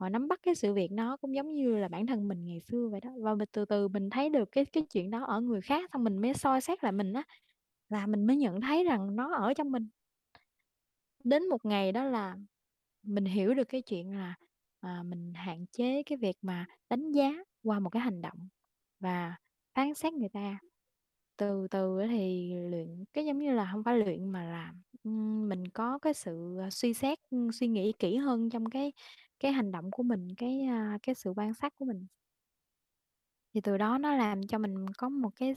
họ nắm bắt cái sự việc nó cũng giống như là bản thân mình ngày xưa vậy đó. Và mình từ từ mình thấy được cái cái chuyện đó ở người khác, xong mình mới soi xét lại mình á, là mình mới nhận thấy rằng nó ở trong mình. Đến một ngày đó là mình hiểu được cái chuyện là à, mình hạn chế cái việc mà đánh giá qua một cái hành động và phán xét người ta. Từ từ thì luyện cái giống như là không phải luyện mà là mình có cái sự suy xét, suy nghĩ kỹ hơn trong cái cái hành động của mình, cái cái sự quan sát của mình. Thì từ đó nó làm cho mình có một cái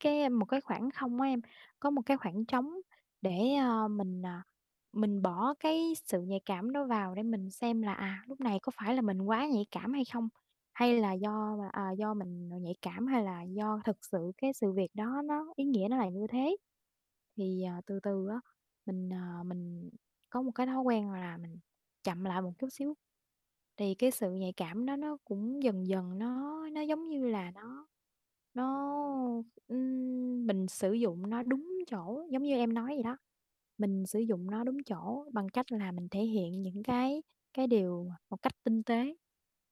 cái một cái khoảng không á em, có một cái khoảng trống để uh, mình uh, mình bỏ cái sự nhạy cảm đó vào để mình xem là à, lúc này có phải là mình quá nhạy cảm hay không, hay là do à, do mình nhạy cảm, hay là do thực sự cái sự việc đó nó ý nghĩa nó là như thế. thì à, từ từ á mình à, mình có một cái thói quen là mình chậm lại một chút xíu, thì cái sự nhạy cảm đó nó cũng dần dần nó nó giống như là nó nó ừm, mình sử dụng nó đúng chỗ, giống như em nói vậy đó, mình sử dụng nó đúng chỗ bằng cách là mình thể hiện những cái cái điều một cách tinh tế,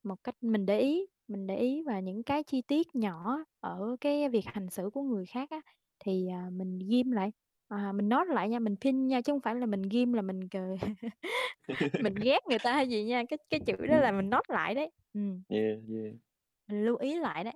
một cách mình để ý mình để ý và những cái chi tiết nhỏ ở cái việc hành xử của người khác á, thì à, mình ghim lại, à, mình nói lại nha, mình pin nha, chứ không phải là mình ghim là mình cười mình ghét người ta hay gì nha, cái cái chữ đó là mình nói lại đấy. Ừ, yeah, yeah. mình lưu ý lại đấy,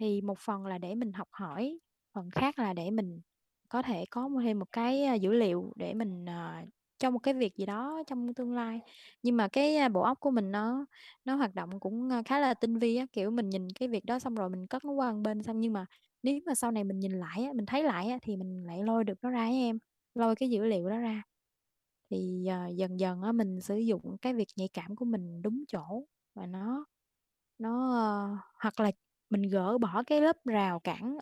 thì một phần là để mình học hỏi, phần khác là để mình có thể có một- thêm một cái à, dữ liệu để mình à, cho một cái việc gì đó trong tương lai. Nhưng mà cái à, bộ óc của mình nó nó hoạt động cũng à, khá là tinh vi á, kiểu mình nhìn cái việc đó xong rồi mình cất nó qua một bên, xong nhưng mà nếu mà sau này mình nhìn lại á, mình thấy lại á, thì mình lại lôi được nó ra ấy em, lôi cái dữ liệu đó ra, thì à, dần dần á, mình sử dụng cái việc nhạy cảm của mình đúng chỗ, và nó nó ờ, hoặc là mình gỡ bỏ cái lớp rào cản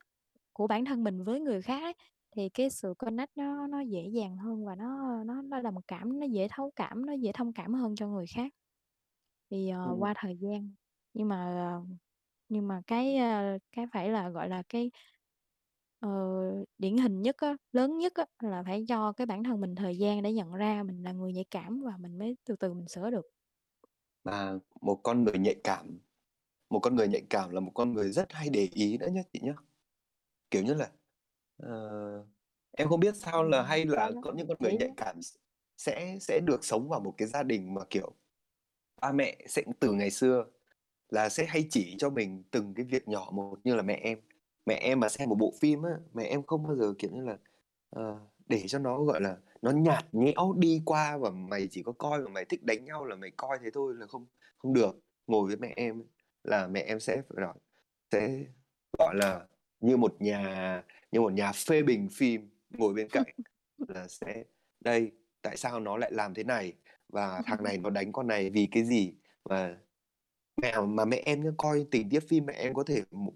của bản thân mình với người khác ấy, thì cái sự connect nó nó dễ dàng hơn, và nó nó nó đồng cảm, nó dễ thấu cảm, nó dễ thông cảm hơn cho người khác, thì ờ, Ừ. qua thời gian. Nhưng mà ờ, nhưng mà cái ờ, cái phải là gọi là cái ờ, điển hình nhất á, lớn nhất á, là phải cho cái bản thân mình thời gian để nhận ra mình là người nhạy cảm, và mình mới từ từ mình sửa được. Mà một con người nhạy cảm, một con người nhạy cảm là một con người rất hay để ý nữa nhé chị nhé. Kiểu như là ờ, em không biết sao Ừ, là hay là Sao có những con người chị nhạy cảm sẽ sẽ được sống vào một cái gia đình mà kiểu ba mẹ sẽ từ ngày xưa là sẽ hay chỉ cho mình từng cái việc nhỏ một, như là mẹ em mẹ em mà xem một bộ phim á, mẹ em không bao giờ kiểu như là ờ, để cho nó gọi là nó nhạt nhẽo đi qua và mày chỉ có coi và mày thích đánh nhau là mày coi thế thôi, là không không được. Ngồi với mẹ em ấy, là mẹ em sẽ phải nói, sẽ gọi là như một nhà như một nhà phê bình phim ngồi bên cạnh, là sẽ đây tại sao nó lại làm thế này và thằng này nó đánh con này vì cái gì. Và mẹ mà mẹ em nhá, coi tình tiết phim mẹ em có thể mụ-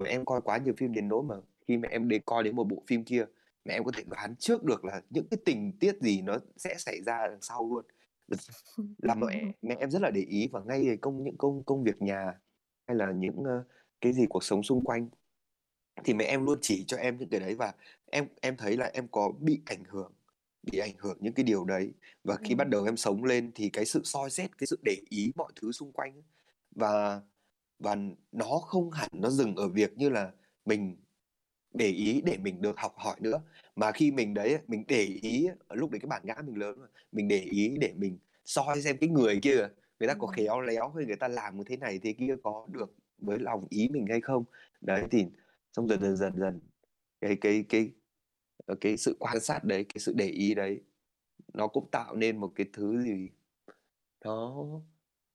mẹ em coi quá nhiều phim đến nỗi mà khi mẹ em để coi đến một bộ phim kia, mẹ em có thể đoán trước được là những cái tình tiết gì nó sẽ xảy ra đằng sau luôn, là mẹ mẹ em rất là để ý. Và ngay cái công những công công việc nhà hay là những ờ, cái gì cuộc sống xung quanh thì mẹ em luôn chỉ cho em những cái đấy, và em em thấy là em có bị ảnh hưởng bị ảnh hưởng những cái điều đấy. Và khi bắt Ừ. đầu em sống lên thì cái sự soi xét, cái sự để ý mọi thứ xung quanh ấy, và và nó không hẳn nó dừng ở việc như là mình để ý để mình được học hỏi nữa, mà khi mình đấy mình để ý ở lúc đấy cái bản ngã mình lớn rồi, mình để ý để mình soi xem cái người kia người ta có Ừ. khéo léo hay người ta làm cái thế này thế kia có được với lòng ý mình hay không đấy. Thì xong dần dần dần dần cái cái cái cái sự quan sát đấy, cái sự để ý đấy, nó cũng tạo nên một cái thứ gì nó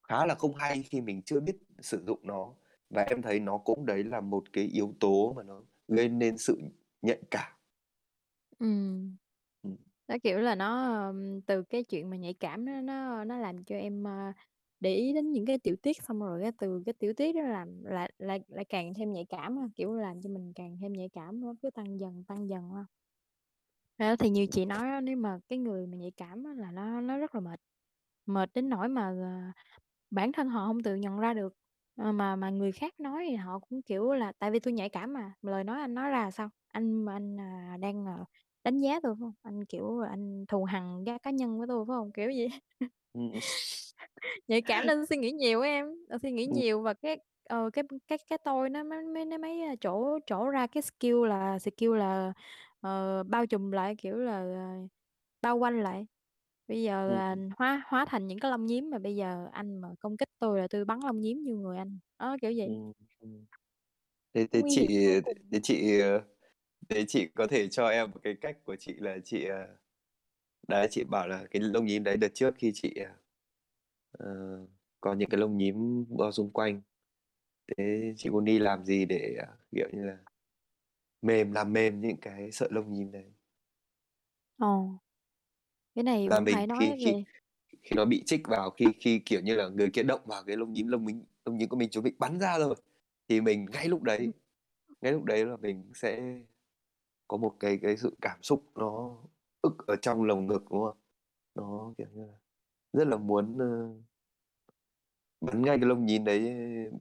khá là không hay khi mình chưa biết sử dụng nó. Và em thấy nó cũng đấy là một cái yếu tố mà nó gây nên sự nhạy cảm. Ừ. Ừ. Đó kiểu là nó um, từ cái chuyện mà nhạy cảm nó nó nó làm cho em uh, để ý đến những cái tiểu tiết, xong rồi cái từ cái tiểu tiết đó làm lại lại lại càng thêm nhạy cảm ha, kiểu làm cho mình càng thêm nhạy cảm, nó cứ tăng dần tăng dần ha. Đó, thì như chị nói á, nếu mà cái người mà nhạy cảm á, là nó nó rất là mệt mệt đến nỗi mà à, bản thân họ không tự nhận ra được. Ờ, mà mà người khác nói thì họ cũng kiểu là tại vì tôi nhạy cảm mà lời nói anh nói ra sao anh mà anh à, đang à, đánh giá tôi phải không, anh kiểu anh thù hằn ga cá nhân với tôi phải không, kiểu gì Ừ. nhạy cảm nên suy nghĩ nhiều á em, nên suy nghĩ Ừ. nhiều, và cái ờ, cái cái cái tôi nó mới mới nó mới à, chỗ chỗ ra cái skill là skill là ờ, bao trùm lại, kiểu là à, bao quanh lại. Bây giờ Ừ. là hóa hóa thành những cái lông nhím, mà bây giờ anh mà công kích tôi là tôi bắn lông nhím như người anh đó, kiểu vậy, Ừ. Ừ. Thế, thế nguy chị hiểm vô cùng. thế chị ờ, thế chị có thể cho em một cái cách của chị là chị ờ, đấy chị bảo là cái lông nhím đấy đợt trước khi chị ờ, có những cái lông nhím bao xung quanh, thế chị Guni làm gì để ờ, kiểu như là mềm làm mềm những cái sợi lông nhím đấy, Ồ, cái này là vẫn mình phải nói khi khi về khi nó bị chích vào, khi khi kiểu như là người kia động vào cái lông nhím lông mình lông nhím của mình chuẩn bị bắn ra rồi thì mình ngay lúc đấy ngay lúc đấy là mình sẽ có một cái cái sự cảm xúc nó ức ở trong lồng ngực, đúng không? Nó kiểu như là rất là muốn uh, bắn ngay cái lông nhín đấy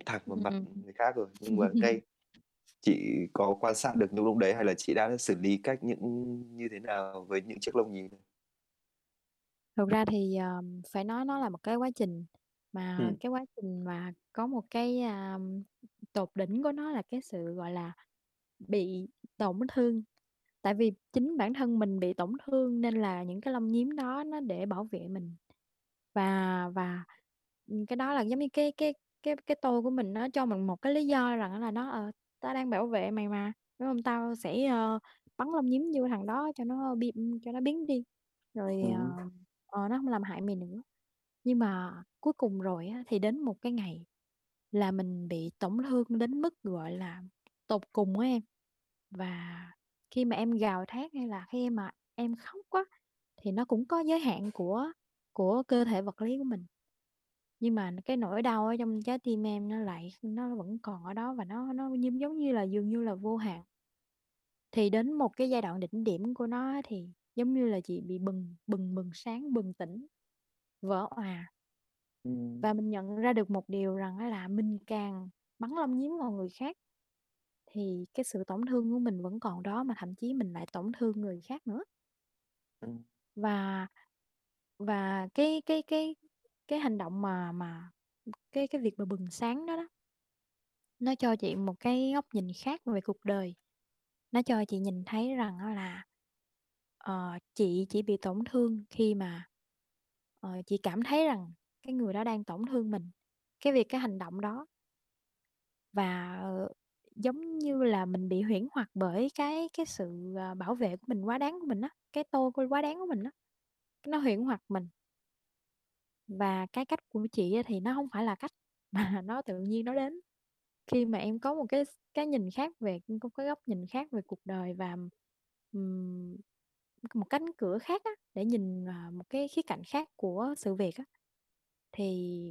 thẳng vào mặt người khác rồi, nhưng mà ngay chị có quan sát được những lúc đấy hay là chị đã xử lý cách những như thế nào với những chiếc lông nhín này? Thực ra thì uh, phải nói nó là một cái quá trình mà ừ. cái quá trình mà có một cái uh, tột đỉnh của nó là cái sự gọi là bị tổn thương. Tại vì chính bản thân mình bị tổn thương nên là những cái lông nhím đó nó để bảo vệ mình, và và cái đó là giống như cái cái cái cái tôi của mình nó cho mình một cái lý do rằng là nó ờ, tao đang bảo vệ mày mà, đúng không? Tao sẽ uh, bắn lông nhím vô thằng đó cho nó bị cho nó biến đi rồi ừ. uh, uh, nó không làm hại mình nữa. Nhưng mà cuối cùng rồi á, thì đến một cái ngày là mình bị tổn thương đến mức gọi là tột cùng của em, và khi mà em gào thét hay là khi mà em khóc quá thì nó cũng có giới hạn của của cơ thể vật lý của mình, nhưng mà cái nỗi đau ở trong trái tim em nó lại nó vẫn còn ở đó, và nó nó giống như là dường như là vô hạn. Thì đến một cái giai đoạn đỉnh điểm của nó thì giống như là chị bị bừng bừng bừng sáng, bừng tỉnh, vỡ òa. ừ. Và mình nhận ra được một điều rằng là mình càng bắn lông nhím vào người khác thì cái sự tổn thương của mình vẫn còn đó, mà thậm chí mình lại tổn thương người khác nữa. ừ. Và và cái cái cái cái hành động mà mà cái cái việc mà bừng sáng đó đó, nó cho chị một cái góc nhìn khác về cuộc đời. Nó cho chị nhìn thấy rằng là uh, chị chỉ bị tổn thương khi mà uh, chị cảm thấy rằng cái người đó đang tổn thương mình, cái việc cái hành động đó. Và uh, giống như là mình bị huyễn hoặc bởi cái cái sự bảo vệ của mình quá đáng của mình á, cái tôi quá đáng của mình á, nó huyễn hoặc mình. Và cái cách của chị thì nó không phải là cách mà nó tự nhiên nó đến khi mà em có một cái cái nhìn khác về có cái góc nhìn khác về cuộc đời, và um, một cánh cửa khác á, để nhìn một cái khía cạnh khác của sự việc á, thì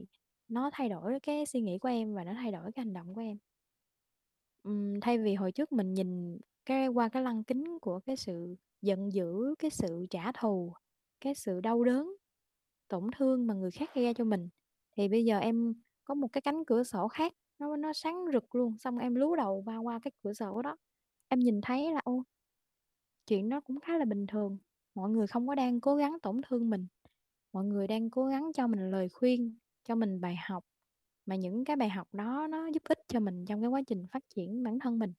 nó thay đổi cái suy nghĩ của em và nó thay đổi cái hành động của em. Uhm, thay vì hồi trước mình nhìn cái qua cái lăng kính của cái sự giận dữ, cái sự trả thù, cái sự đau đớn, tổn thương mà người khác gây ra cho mình, thì bây giờ em có một cái cánh cửa sổ khác, nó nó sáng rực luôn. Xong em lú đầu qua qua cái cửa sổ đó, em nhìn thấy là ô, chuyện nó cũng khá là bình thường. Mọi người không có đang cố gắng tổn thương mình, mọi người đang cố gắng cho mình lời khuyên, cho mình bài học, mà những cái bài học đó nó giúp ích cho mình trong cái quá trình phát triển bản thân mình,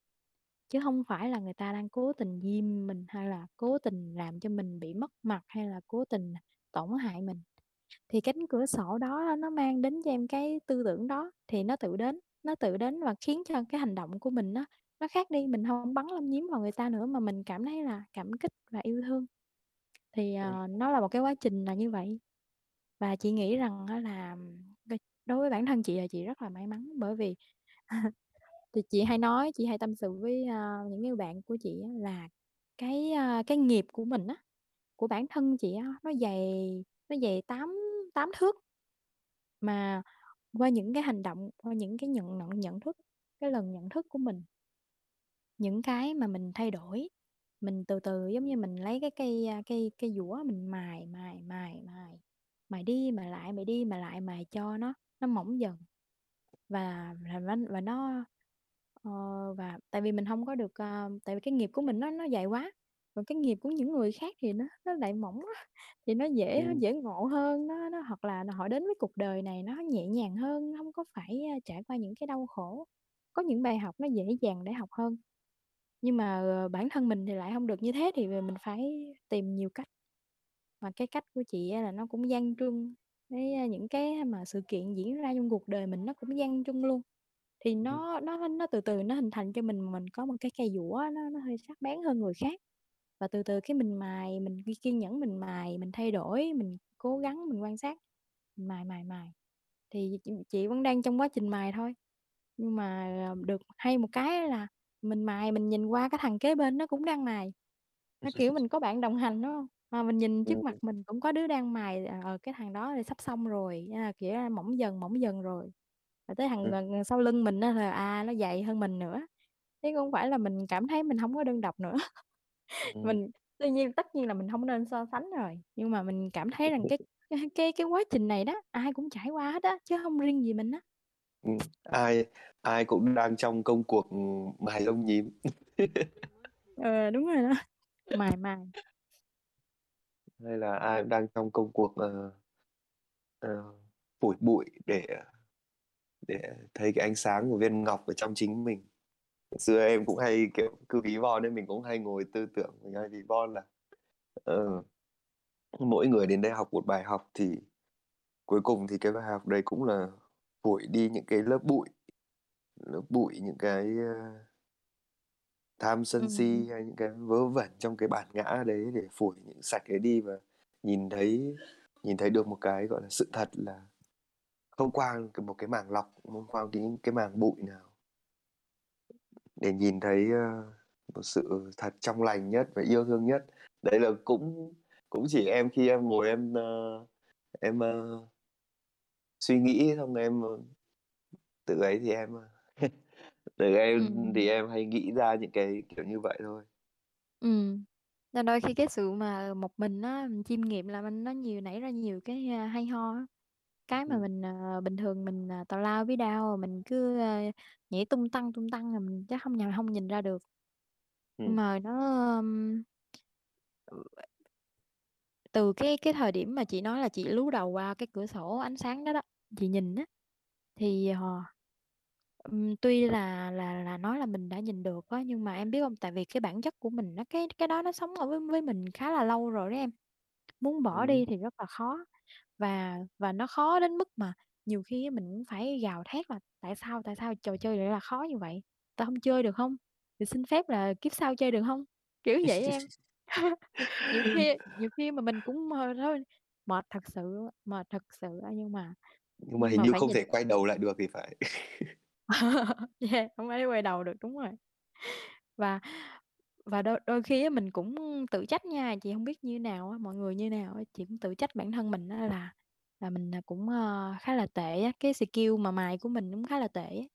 chứ không phải là người ta đang cố tình giêm mình hay là cố tình làm cho mình bị mất mặt hay là cố tình tổn hại mình. Thì cánh cửa sổ đó nó mang đến cho em cái tư tưởng đó, thì nó tự đến, nó tự đến và khiến cho cái hành động của mình nó nó khác đi. Mình không bắn lông nhím vào người ta nữa mà mình cảm thấy là cảm kích và yêu thương. Thì uh, nó là một cái quá trình là như vậy. Và chị nghĩ rằng là đối với bản thân chị là chị rất là may mắn, bởi vì thì chị hay nói, chị hay tâm sự với uh, những người bạn của chị là cái uh, cái nghiệp của mình á, của bản thân chị á, nó dày nó dày tám tám thước, mà qua những cái hành động, qua những cái nhận nhận nhận thức, cái lần nhận thức của mình, những cái mà mình thay đổi, mình từ từ giống như mình lấy cái cây cây cây dũa mình mài mài mài mài mài đi mài lại mài đi mài lại mài cho nó nó mỏng dần, và và, và nó uh, và tại vì mình không có được uh, tại vì cái nghiệp của mình nó nó dày quá, còn cái nghiệp của những người khác thì nó nó lại mỏng quá, thì nó dễ ừ. nó dễ ngộ hơn, nó nó hoặc là họ đến với cuộc đời này nó nhẹ nhàng hơn, không có phải uh, trải qua những cái đau khổ, có những bài học nó dễ dàng để học hơn. Nhưng mà uh, bản thân mình thì lại không được như thế, thì mình phải tìm nhiều cách. Mà cái cách của chị là nó cũng gian truân với những cái mà sự kiện diễn ra trong cuộc đời mình, nó cũng gian truân luôn. Thì nó nó nó từ từ nó hình thành cho mình mình có một cái cây dũa nó nó hơi sắc bén hơn người khác, và từ từ cái mình mài, mình kiên nhẫn, mình mài, mình thay đổi, mình cố gắng, mình quan sát, mình mài mài mài thì chị vẫn đang trong quá trình mài thôi. Nhưng mà được hay một cái là mình mài, mình nhìn qua cái thằng kế bên nó cũng đang mài, nó kiểu mình có bạn đồng hành, đúng không? Mà mình nhìn trước mặt mình cũng có đứa đang mài, ờ, cái thằng đó thì sắp xong rồi, à, kiểu mỏng dần mỏng dần rồi. Và tới thằng ừ. sau lưng mình là à, nó dày hơn mình nữa. Thế không phải là mình cảm thấy mình không có đơn độc nữa. Ừ. Mình tuy nhiên tất nhiên là mình không nên so sánh rồi, nhưng mà mình cảm thấy rằng cái cái cái, cái quá trình này đó ai cũng trải qua hết á, chứ không riêng gì mình á. Ừ. ai ai cũng đang trong công cuộc mài lông nhím. Ờ đúng rồi đó, mài mài hay là ai cũng đang trong công cuộc uh, uh, phủi bụi để để thấy cái ánh sáng của viên ngọc ở trong chính mình. Xưa em cũng hay kiểu cứ ví von nên mình cũng hay ngồi tư tưởng, mình hay ví von là uh, mỗi người đến đây học một bài học thì cuối cùng thì cái bài học đấy cũng là phủi đi những cái lớp bụi, lớp bụi những cái uh, tham sân ừ. si hay những cái vớ vẩn trong cái bản ngã đấy, để phủi những sạch đấy đi và nhìn thấy nhìn thấy được một cái gọi là sự thật, là không qua một cái màng lọc, không qua những cái màng bụi nào, để nhìn thấy uh, một sự thật trong lành nhất và yêu thương nhất. Đấy là cũng cũng chỉ em khi em ngồi em uh, em uh, suy nghĩ xong em từ ấy thì em từ em ừ. thì em hay nghĩ ra những cái kiểu như vậy thôi. Ừ. Nên đôi khi cái sự mà một mình á, mình chiêm nghiệm là mình nó nhiều nảy ra nhiều cái hay ho á. Cái mà mình uh, bình thường mình uh, tào lao bí đao mình cứ uh, nhảy tung tăng tung tăng là mình chắc không nhà không nhìn ra được. Ừ. Mà nó um, từ cái cái thời điểm mà chị nói là chị lú đầu qua cái cửa sổ ánh sáng đó đó chị nhìn á, thì uh, tuy là là là nói là mình đã nhìn được á, nhưng mà em biết không, tại vì cái bản chất của mình nó cái cái đó nó sống ở với, với mình khá là lâu rồi đấy, em muốn bỏ ừ. đi thì rất là khó, và và nó khó đến mức mà nhiều khi mình cũng phải gào thét là tại sao tại sao trò chơi lại là khó như vậy, ta không chơi được không, thì xin phép là kiếp sau chơi được không, kiểu vậy em. nhiều khi nhiều khi mà mình cũng mơ thôi, mệt thật sự mệt thật sự nhưng mà nhưng mà hình mà như không nhìn... thể quay đầu lại được thì phải. Yeah, không ai quay đầu được, đúng rồi. Và và đôi, đôi khi mình cũng tự trách nha, chị không biết như nào mọi người như nào, chị cũng tự trách bản thân mình là là mình cũng khá là tệ, cái skill mà mài của mình cũng khá là tệ,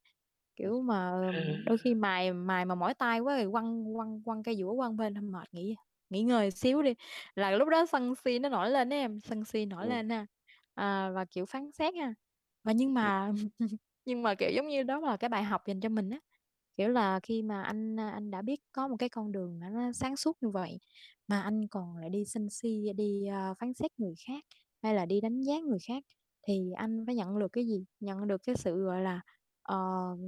kiểu mà đôi khi mài mài mà mỏi tay quá rồi quăng quăng quăng cây dũa quăng bên không, mệt nghỉ nghỉ ngơi xíu đi, là lúc đó sân si nó nổi lên đấy em, sân si nổi ừ. lên ha, à, và kiểu phán xét ha, và nhưng mà nhưng mà kiểu giống như đó là cái bài học dành cho mình á, kiểu là khi mà anh anh đã biết có một cái con đường nó sáng suốt như vậy mà anh còn lại đi sân si, đi uh, phán xét người khác hay là đi đánh giá người khác, thì anh phải nhận được cái gì, nhận được cái sự gọi là uh,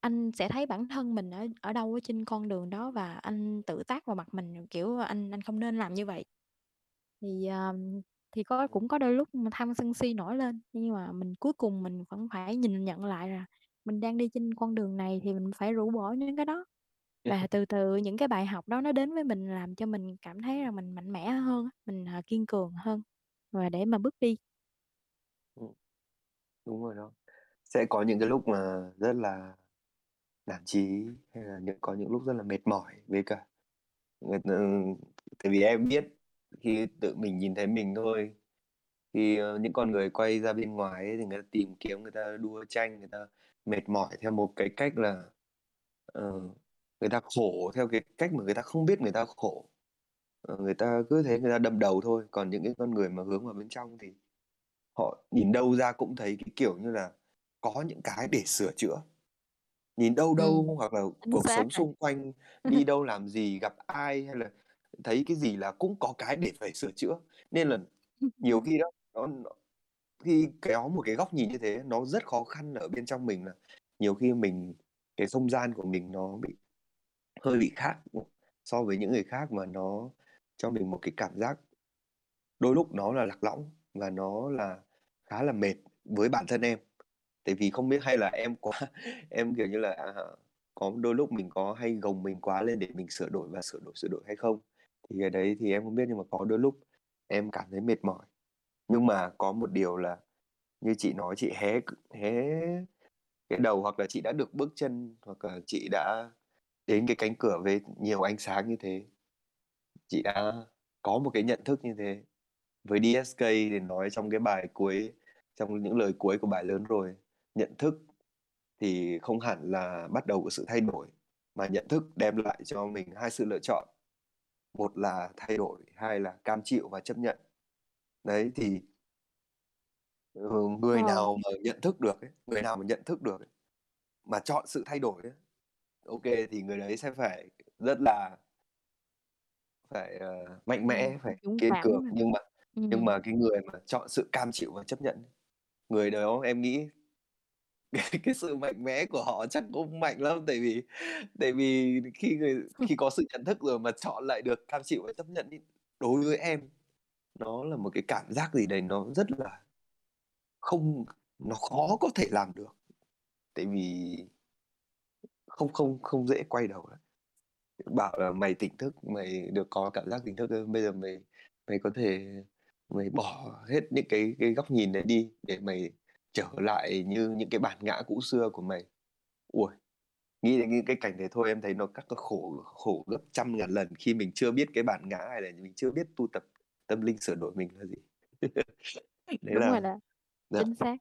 anh sẽ thấy bản thân mình ở ở đâu ở trên con đường đó, và anh tự tát vào mặt mình kiểu anh anh không nên làm như vậy, thì uh, thì có cũng có đôi lúc mà tham sân si nổi lên, nhưng mà mình cuối cùng mình vẫn phải nhìn nhận lại là mình đang đi trên con đường này thì mình phải rũ bỏ những cái đó, và từ từ những cái bài học đó nó đến với mình, làm cho mình cảm thấy là mình mạnh mẽ hơn, mình kiên cường hơn và để mà bước đi. Đúng rồi đó, sẽ có những cái lúc mà rất là nản chí hay là những có những lúc rất là mệt mỏi, với cả tại vì em biết khi tự mình nhìn thấy mình thôi, thì những con người quay ra bên ngoài ấy, thì người ta tìm kiếm, người ta đua tranh, người ta mệt mỏi theo một cái cách là uh, người ta khổ theo cái cách mà người ta không biết người ta khổ, uh, người ta cứ thế người ta đâm đầu thôi. Còn những cái con người mà hướng vào bên trong thì họ nhìn đâu ra cũng thấy cái kiểu như là có những cái để sửa chữa, nhìn đâu đâu ừ. hoặc là cuộc sống xung quanh đi đâu làm gì gặp ai hay là thấy cái gì là cũng có cái để phải sửa chữa, nên là nhiều khi đó nó, nó, khi kéo một cái góc nhìn như thế nó rất khó khăn ở bên trong mình, là nhiều khi mình cái không gian của mình nó bị hơi bị khác so với những người khác, mà nó cho mình một cái cảm giác đôi lúc nó là lạc lõng và nó là khá là mệt với bản thân em. Tại vì không biết hay là em quá em kiểu như là à, có đôi lúc mình có hay gồng mình quá lên để mình sửa đổi và sửa đổi sửa đổi hay không, thì cái đấy thì em không biết, nhưng mà có đôi lúc em cảm thấy mệt mỏi. Nhưng mà có một điều là như chị nói, chị hé hé cái đầu hoặc là chị đã được bước chân, hoặc là chị đã đến cái cánh cửa với nhiều ánh sáng như thế, chị đã có một cái nhận thức như thế. Với đê ét ca thì nói trong cái bài cuối, trong những lời cuối của bài lớn rồi, nhận thức thì không hẳn là bắt đầu của sự thay đổi, mà nhận thức đem lại cho mình hai sự lựa chọn. Một là thay đổi, hai là cam chịu và chấp nhận. Đấy thì người nào mà nhận thức được ấy, người nào mà nhận thức được ấy, mà chọn sự thay đổi ấy, ok thì người đấy sẽ phải rất là phải uh, mạnh mẽ, phải Đúng kiên cường rồi. Nhưng mà ừ. nhưng mà cái người mà chọn sự cam chịu và chấp nhận, người đó em nghĩ cái, cái sự mạnh mẽ của họ chắc cũng mạnh lắm, tại vì tại vì khi người khi có sự nhận thức rồi mà chọn lại được cam chịu và chấp nhận ý, đối với em nó là một cái cảm giác gì đấy nó rất là không, nó khó có thể làm được, tại vì không không không dễ quay đầu lại. Bảo là mày tỉnh thức, mày được có cảm giác tỉnh thức, bây giờ mày mày có thể mày bỏ hết những cái cái góc nhìn này đi để mày trở lại như những cái bản ngã cũ xưa của mày. Ui, nghĩ đến cái cảnh đấy thôi em thấy nó các khổ khổ gấp trăm ngàn lần khi mình chưa biết cái bản ngã hay là mình chưa biết tu tập tâm linh sửa đổi mình là gì. Đấy đúng là... rồi đó, đó. Chính xác.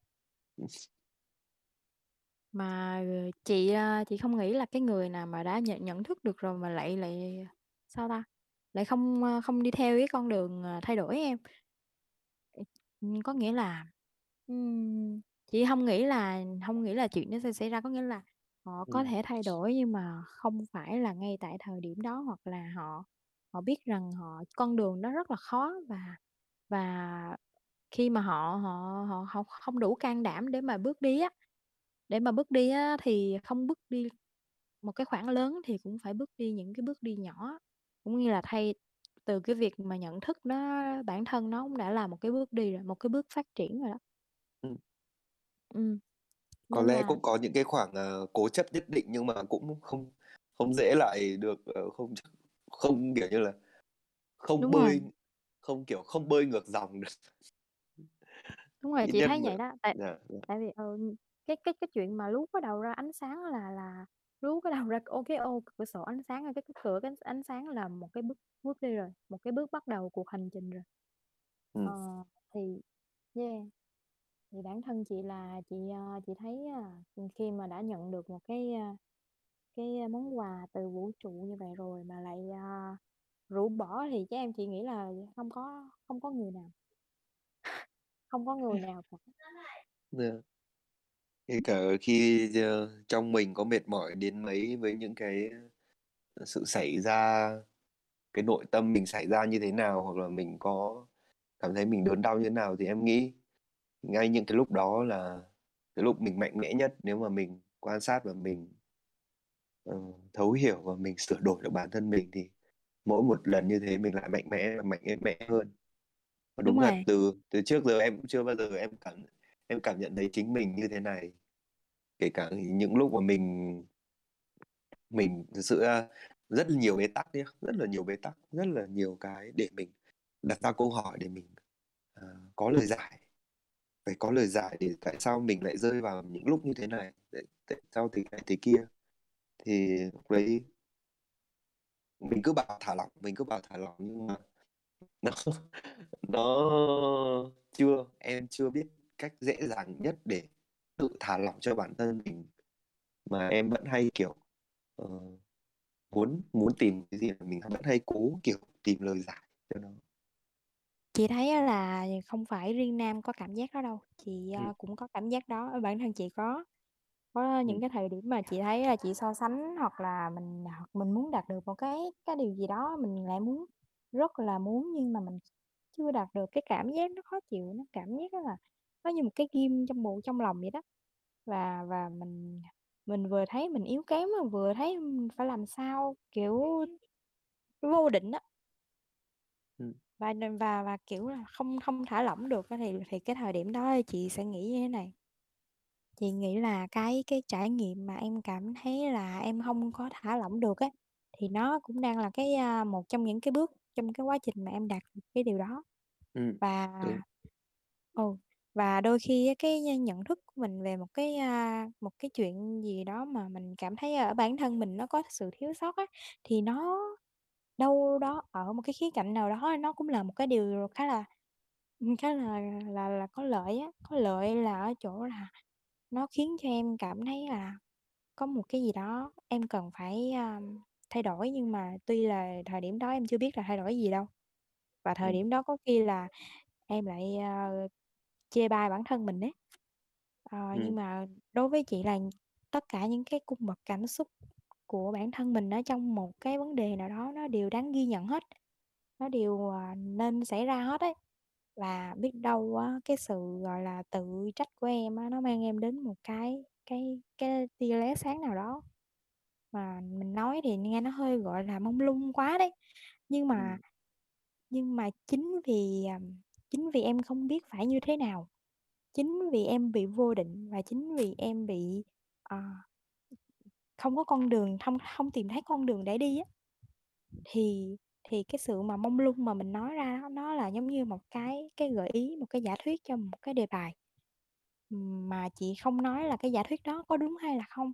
Mà chị chị không nghĩ là cái người nào mà đã nhận, nhận thức được rồi mà lại lại sao ta lại không không đi theo cái con đường thay đổi em, có nghĩa là chị không nghĩ là không nghĩ là chuyện nó sẽ xảy ra, có nghĩa là họ có ừ. thể thay đổi nhưng mà không phải là ngay tại thời điểm đó, hoặc là họ họ biết rằng họ con đường đó rất là khó, và và khi mà họ họ họ, họ không đủ can đảm để mà bước đi á, để mà bước đi á, thì không bước đi một cái khoảng lớn thì cũng phải bước đi những cái bước đi nhỏ, cũng như là thay từ cái việc mà nhận thức nó bản thân nó cũng đã là một cái bước đi rồi, một cái bước phát triển rồi đó. Ừ. Ừ. Có lẽ là... cũng có những cái khoảng uh, cố chấp nhất định nhưng mà cũng không không dễ lại được, uh, không không kiểu như là không Đúng bơi rồi. không kiểu không bơi ngược dòng được. Đúng rồi, chị thấy mà... vậy đó. Tại, dạ, dạ. tại vì uh, cái cái cái chuyện mà lú cái đầu ra ánh sáng là là lú cái đầu ra ô cái ô cửa sổ ánh sáng, cái cửa cái ánh sáng là một cái bước bước đi rồi, một cái bước bắt đầu cuộc hành trình rồi. Ừ. Uh, thì yeah. Thì bản thân chị là chị chị thấy khi mà đã nhận được một cái cái món quà từ vũ trụ như vậy rồi mà lại uh, rũ bỏ thì chắc em chị nghĩ là không có không có người nào không có người nào cả. Yeah. Kể cả khi trong mình có mệt mỏi đến mấy với những cái sự xảy ra, cái nội tâm mình xảy ra như thế nào, hoặc là mình có cảm thấy mình đớn đau như thế nào, thì em nghĩ ngay những cái lúc đó là cái lúc mình mạnh mẽ nhất, nếu mà mình quan sát và mình uh, thấu hiểu và mình sửa đổi được bản thân mình, thì mỗi một lần như thế mình lại mạnh mẽ và mạnh mẽ hơn. Và đúng, đúng là từ từ trước giờ em cũng chưa bao giờ em cảm em cảm nhận thấy chính mình như thế này, kể cả những lúc mà mình mình thực sự rất là nhiều bế tắc nhé, rất là nhiều bế tắc, rất là nhiều cái để mình đặt ra câu hỏi, để mình uh, có lời giải. Phải có lời giải để tại sao mình lại rơi vào những lúc như thế này, tại sao thế này thế kia. Thì lúc đấy mình cứ bảo thả lỏng, mình cứ bảo thả lỏng nhưng mà nó, nó chưa, em chưa biết cách dễ dàng nhất để tự thả lỏng cho bản thân mình, mà em vẫn hay kiểu uh, muốn muốn tìm cái gì mà mình vẫn hay cố kiểu tìm lời giải cho nó. Chị thấy là không phải riêng Nam có cảm giác đó đâu, chị ừ. cũng có cảm giác đó, bản thân chị có có những ừ. cái thời điểm mà chị thấy là chị so sánh, hoặc là mình hoặc mình muốn đạt được một cái cái điều gì đó, mình lại muốn rất là muốn nhưng mà mình chưa đạt được, cái cảm giác nó khó chịu, nó cảm giác đó là nó như một cái ghim trong bụng trong lòng vậy đó, và và mình mình vừa thấy mình yếu kém mà vừa thấy mình phải làm sao, kiểu vô định đó. ừ. và và và kiểu là không không thả lỏng được thì thì cái thời điểm đó chị sẽ nghĩ như thế này, chị nghĩ là cái cái trải nghiệm mà em cảm thấy là em không có thả lỏng được ấy, thì nó cũng đang là cái một trong những cái bước trong cái quá trình mà em đạt được cái điều đó. ừ. và ừ. và đôi khi cái nhận thức của mình về một cái một cái chuyện gì đó mà mình cảm thấy ở bản thân mình nó có sự thiếu sót ấy, thì nó đâu đó ở một cái khía cạnh nào đó nó cũng là một cái điều khá là khá là là là có lợi á, có lợi là ở chỗ là nó khiến cho em cảm thấy là có một cái gì đó em cần phải um, thay đổi, nhưng mà tuy là thời điểm đó em chưa biết là thay đổi gì đâu. Và thời Ừ. điểm đó có khi là em lại ờ, chê bai bản thân mình đấy. Ờ, Ừ. Nhưng mà đối với chị là tất cả những cái cung bậc cảm xúc của bản thân mình ở trong một cái vấn đề nào đó nó đều đáng ghi nhận hết, nó đều à, nên xảy ra hết ấy. Và biết đâu á, cái sự gọi là tự trách của em á, nó mang em đến một cái cái cái tia lóe sáng nào đó mà mình nói thì nghe nó hơi gọi là mông lung quá đấy, nhưng Ừ. mà nhưng mà chính vì à, chính vì em không biết phải như thế nào, chính vì em bị vô định, và chính vì em bị à, không có con đường, không không tìm thấy con đường để đi á, thì thì cái sự mà mông lung mà mình nói ra đó, nó là giống như một cái cái gợi ý, một cái giả thuyết cho một cái đề bài mà chị không nói là cái giả thuyết đó có đúng hay là không,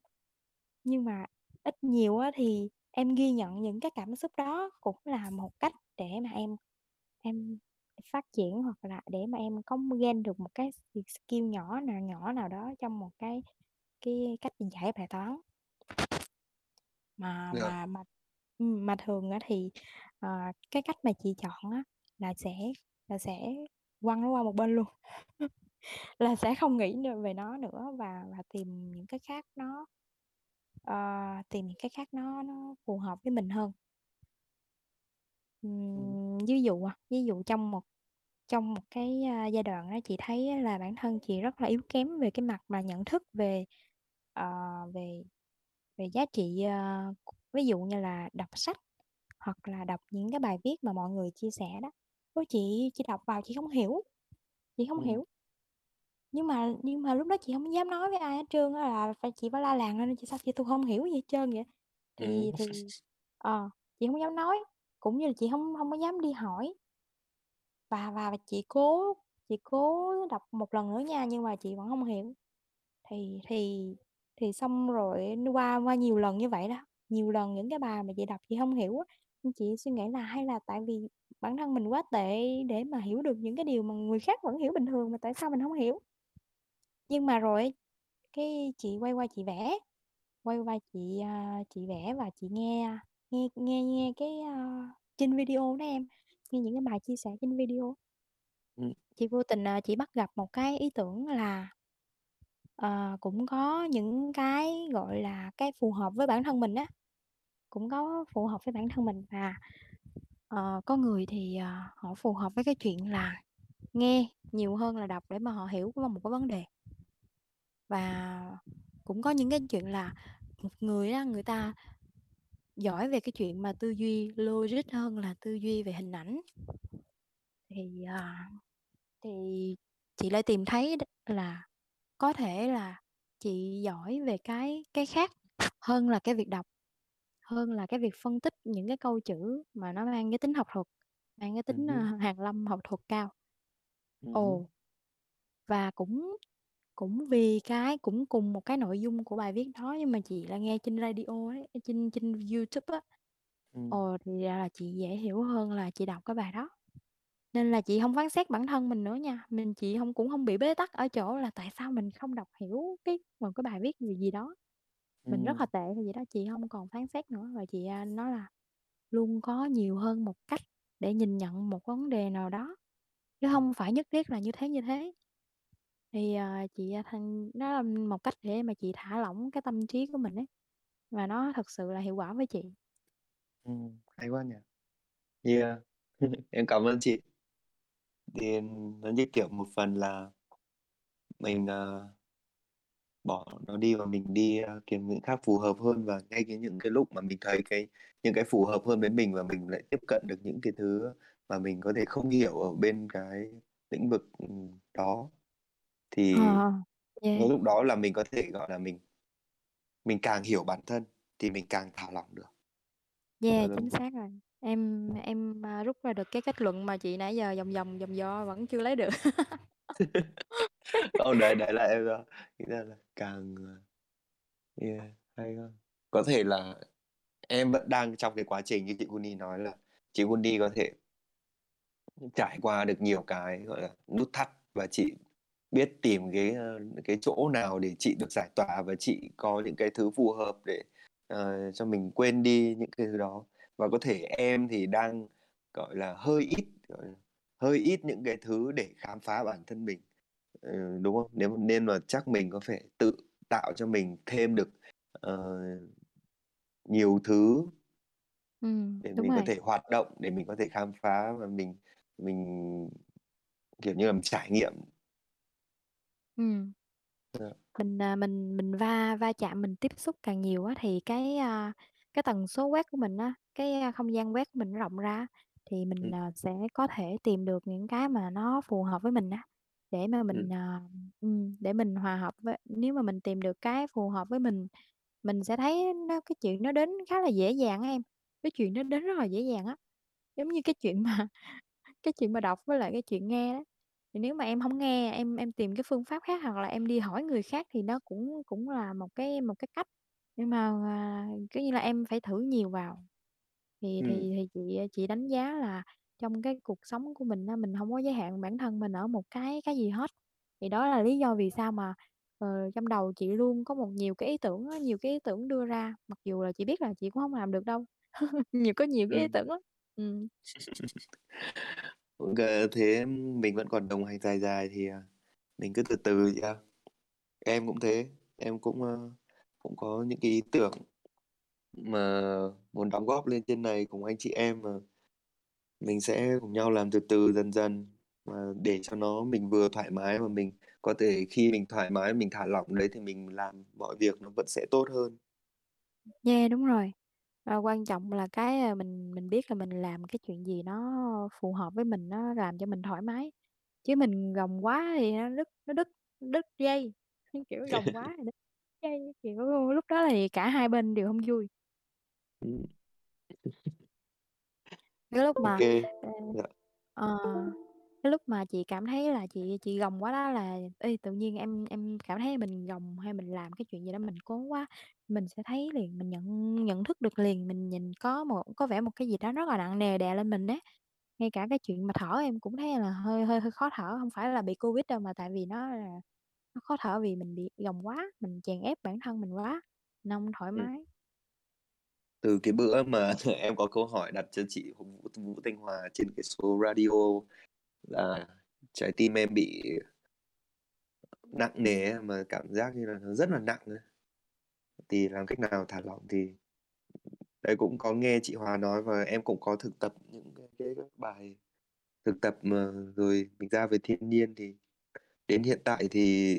nhưng mà ít nhiều á, thì em ghi nhận những cái cảm xúc đó cũng là một cách để mà em em phát triển, hoặc là để mà em có gain được một cái skill nhỏ nào nhỏ nào đó trong một cái cái cách giải bài toán mà Rồi. mà mà ừ, mà thường á thì à, cái cách mà chị chọn á là sẽ là sẽ quăng nó qua một bên luôn là sẽ không nghĩ nữa- về nó nữa, và và tìm những cái khác nó à, tìm những cái khác nó nó phù hợp với mình hơn. Ừ. Ừm, ví dụ à, ví dụ trong một trong một cái à, giai đoạn đó chị thấy á là bản thân chị rất là yếu kém về cái mặt mà nhận thức về ờ, về về giá trị, ờ, ví dụ như là đọc sách hoặc là đọc những cái bài viết mà mọi người chia sẻ đó. Ôi chị chị đọc vào chị không hiểu, chị không Ừ. hiểu, nhưng mà nhưng mà lúc đó chị không dám nói với ai hết trơn á, là phải chị phải la làng lên chị sao chị tôi không hiểu gì hết trơn vậy, Ừ. thì thì ờ, chị không dám nói, cũng như là chị không không có dám đi hỏi, và và và chị cố chị cố đọc một lần nữa nha, nhưng mà chị vẫn không hiểu, thì thì thì xong rồi nó qua qua nhiều lần như vậy đó, nhiều lần những cái bài mà chị đọc chị không hiểu á, nhưng chị suy nghĩ là hay là tại vì bản thân mình quá tệ để mà hiểu được những cái điều mà người khác vẫn hiểu bình thường mà tại sao mình không hiểu. Nhưng mà rồi cái chị quay qua chị vẽ, quay qua chị à, chị vẽ và chị nghe nghe nghe nghe cái à, trên video đó, em nghe những cái bài chia sẻ trên video, Ừ. chị vô tình à, chị bắt gặp một cái ý tưởng là ờ, cũng có những cái gọi là cái phù hợp với bản thân mình á, cũng có phù hợp với bản thân mình, và ờ, có người thì ờ, họ phù hợp với cái chuyện là nghe nhiều hơn là đọc để mà họ hiểu qua một cái vấn đề, và cũng có những cái chuyện là một người á, người ta giỏi về cái chuyện mà tư duy logic hơn là tư duy về hình ảnh, thì ờ, thì chị lại tìm thấy đ- là có thể là chị giỏi về cái cái khác hơn là cái việc đọc, hơn là cái việc phân tích những cái câu chữ mà nó mang cái tính học thuật, mang cái tính ờ, Ừ. hàn lâm học thuật cao. Ừ. Ồ, và cũng cũng vì cái cũng cùng một cái nội dung của bài viết đó, nhưng mà chị là nghe trên radio ấy, trên trên YouTube á, Ừ. ồ thì ra là chị dễ hiểu hơn là chị đọc cái bài đó, nên là chị không phán xét bản thân mình nữa nha, mình chị không cũng không bị bế tắc ở chỗ là tại sao mình không đọc hiểu cái một cái bài viết gì gì đó, mình rất Ừ. là tệ hay gì đó, chị không còn phán xét nữa, và chị à, nói là luôn có nhiều hơn một cách để nhìn nhận một vấn đề nào đó, chứ không phải nhất thiết là như thế như thế, thì à, chị à, thành nó là một cách để mà chị thả lỏng cái tâm trí của mình ấy, và nó thật sự là hiệu quả với chị. Ừ. Hay quá nhỉ. Yeah. Em cảm ơn chị. Thì nó như kiểu một phần là mình ờ, bỏ nó đi và mình đi ờ, kiếm những khác phù hợp hơn, và ngay cái những cái lúc mà mình thấy cái những cái phù hợp hơn với mình, và mình lại tiếp cận được những cái thứ mà mình có thể không hiểu ở bên cái lĩnh vực ừ, đó, Ờ, thì yeah. ngay lúc đó là mình có thể gọi là mình mình càng hiểu bản thân thì mình càng thả lỏng được. Dạ Yeah, đúng chính không? xác rồi. Em em à, rút ra được cái kết luận mà chị nãy giờ vòng vòng vòng vo vẫn chưa lấy được. Không, đấy đấy là em ờ, nghĩ ra là càng ờ, yeah, hay hơn. Có thể là em vẫn đang trong cái quá trình như chị Guni nói, là chị Guni có thể trải qua được nhiều cái gọi là nút thắt, và chị biết tìm cái ờ, cái chỗ nào để chị được giải tỏa, và chị có những cái thứ phù hợp để uh, cho mình quên đi những cái thứ đó. Và có thể em thì đang gọi là hơi ít gọi là hơi ít những cái thứ để khám phá bản thân mình, ừ, đúng không? Nếu nên mà chắc mình có phải tự tạo cho mình thêm được uh, nhiều thứ ừ, để mình rồi. có thể hoạt động, để mình có thể khám phá và mình mình kiểu như là mình trải nghiệm. Ừ. Yeah. Mình mình mình va va chạm, mình tiếp xúc càng nhiều á thì cái cái tần số quét của mình á, cái không gian quét của mình rộng ra thì mình ừ. sẽ có thể tìm được những cái mà nó phù hợp với mình á, để mà mình ừ. để mình hòa hợp với, nếu mà mình tìm được cái phù hợp với mình, mình sẽ thấy nó, cái chuyện nó đến khá là dễ dàng á em, cái chuyện nó đến rất là dễ dàng á, giống như cái chuyện mà cái chuyện mà đọc với lại cái chuyện nghe đó. Thì nếu mà em không nghe, em em tìm cái phương pháp khác hoặc là em đi hỏi người khác thì nó cũng cũng là một cái một cái cách, nhưng mà à, cứ như là em phải thử nhiều vào. Thì ừ. thì thì chị chị đánh giá là trong cái cuộc sống của mình á, mình không có giới hạn bản thân mình ở một cái cái gì hết, thì đó là lý do vì sao mà ờ, trong đầu chị luôn có một nhiều cái ý tưởng á, nhiều cái ý tưởng đưa ra, mặc dù là chị biết là chị cũng không làm được đâu nhiều có nhiều cái ừ. ý tưởng lắm. ừ. Thế mình vẫn còn đồng hành dài dài thì mình cứ từ từ vậy. Em cũng thế, em cũng cũng có những cái ý tưởng mà muốn đóng góp lên trên này cùng anh chị em, mà mình sẽ cùng nhau làm từ từ dần dần mà để cho nó mình vừa thoải mái, mà mình có thể khi mình thoải mái mình thả lỏng đấy thì mình làm mọi việc nó vẫn sẽ tốt hơn. Yeah, đúng rồi. Và quan trọng là cái mình mình biết là mình làm cái chuyện gì nó phù hợp với mình, nó làm cho mình thoải mái, chứ mình gồng quá thì nó đứt nó đứt đứt dây kiểu gồng quá thì đứt dây, kiểu lúc đó thì cả hai bên đều không vui. Cái lúc mà okay. ờ, cái lúc mà chị cảm thấy là chị chị gồng quá đó là ê, tự nhiên em em cảm thấy mình gồng hay mình làm cái chuyện gì đó mình cố quá, mình sẽ thấy liền, mình nhận nhận thức được liền, mình nhìn có một có vẻ một cái gì đó rất là nặng nề đè lên mình đấy. Ngay cả cái chuyện mà thở em cũng thấy là hơi hơi hơi khó thở, không phải là bị Covid đâu mà tại vì nó là nó khó thở vì mình bị gồng quá, mình chèn ép bản thân mình quá, nó không thoải mái. Ừ. Từ cái bữa mà em có câu hỏi đặt cho chị Vũ, Vũ Thanh Hoa trên cái số radio là trái tim em bị nặng nề mà cảm giác như là nó rất là nặng ấy, thì làm cách nào thả lỏng thì đấy cũng có nghe chị Hòa nói, và em cũng có thực tập những cái, cái, cái bài thực tập mà rồi mình ra về thiên nhiên. Thì đến hiện tại thì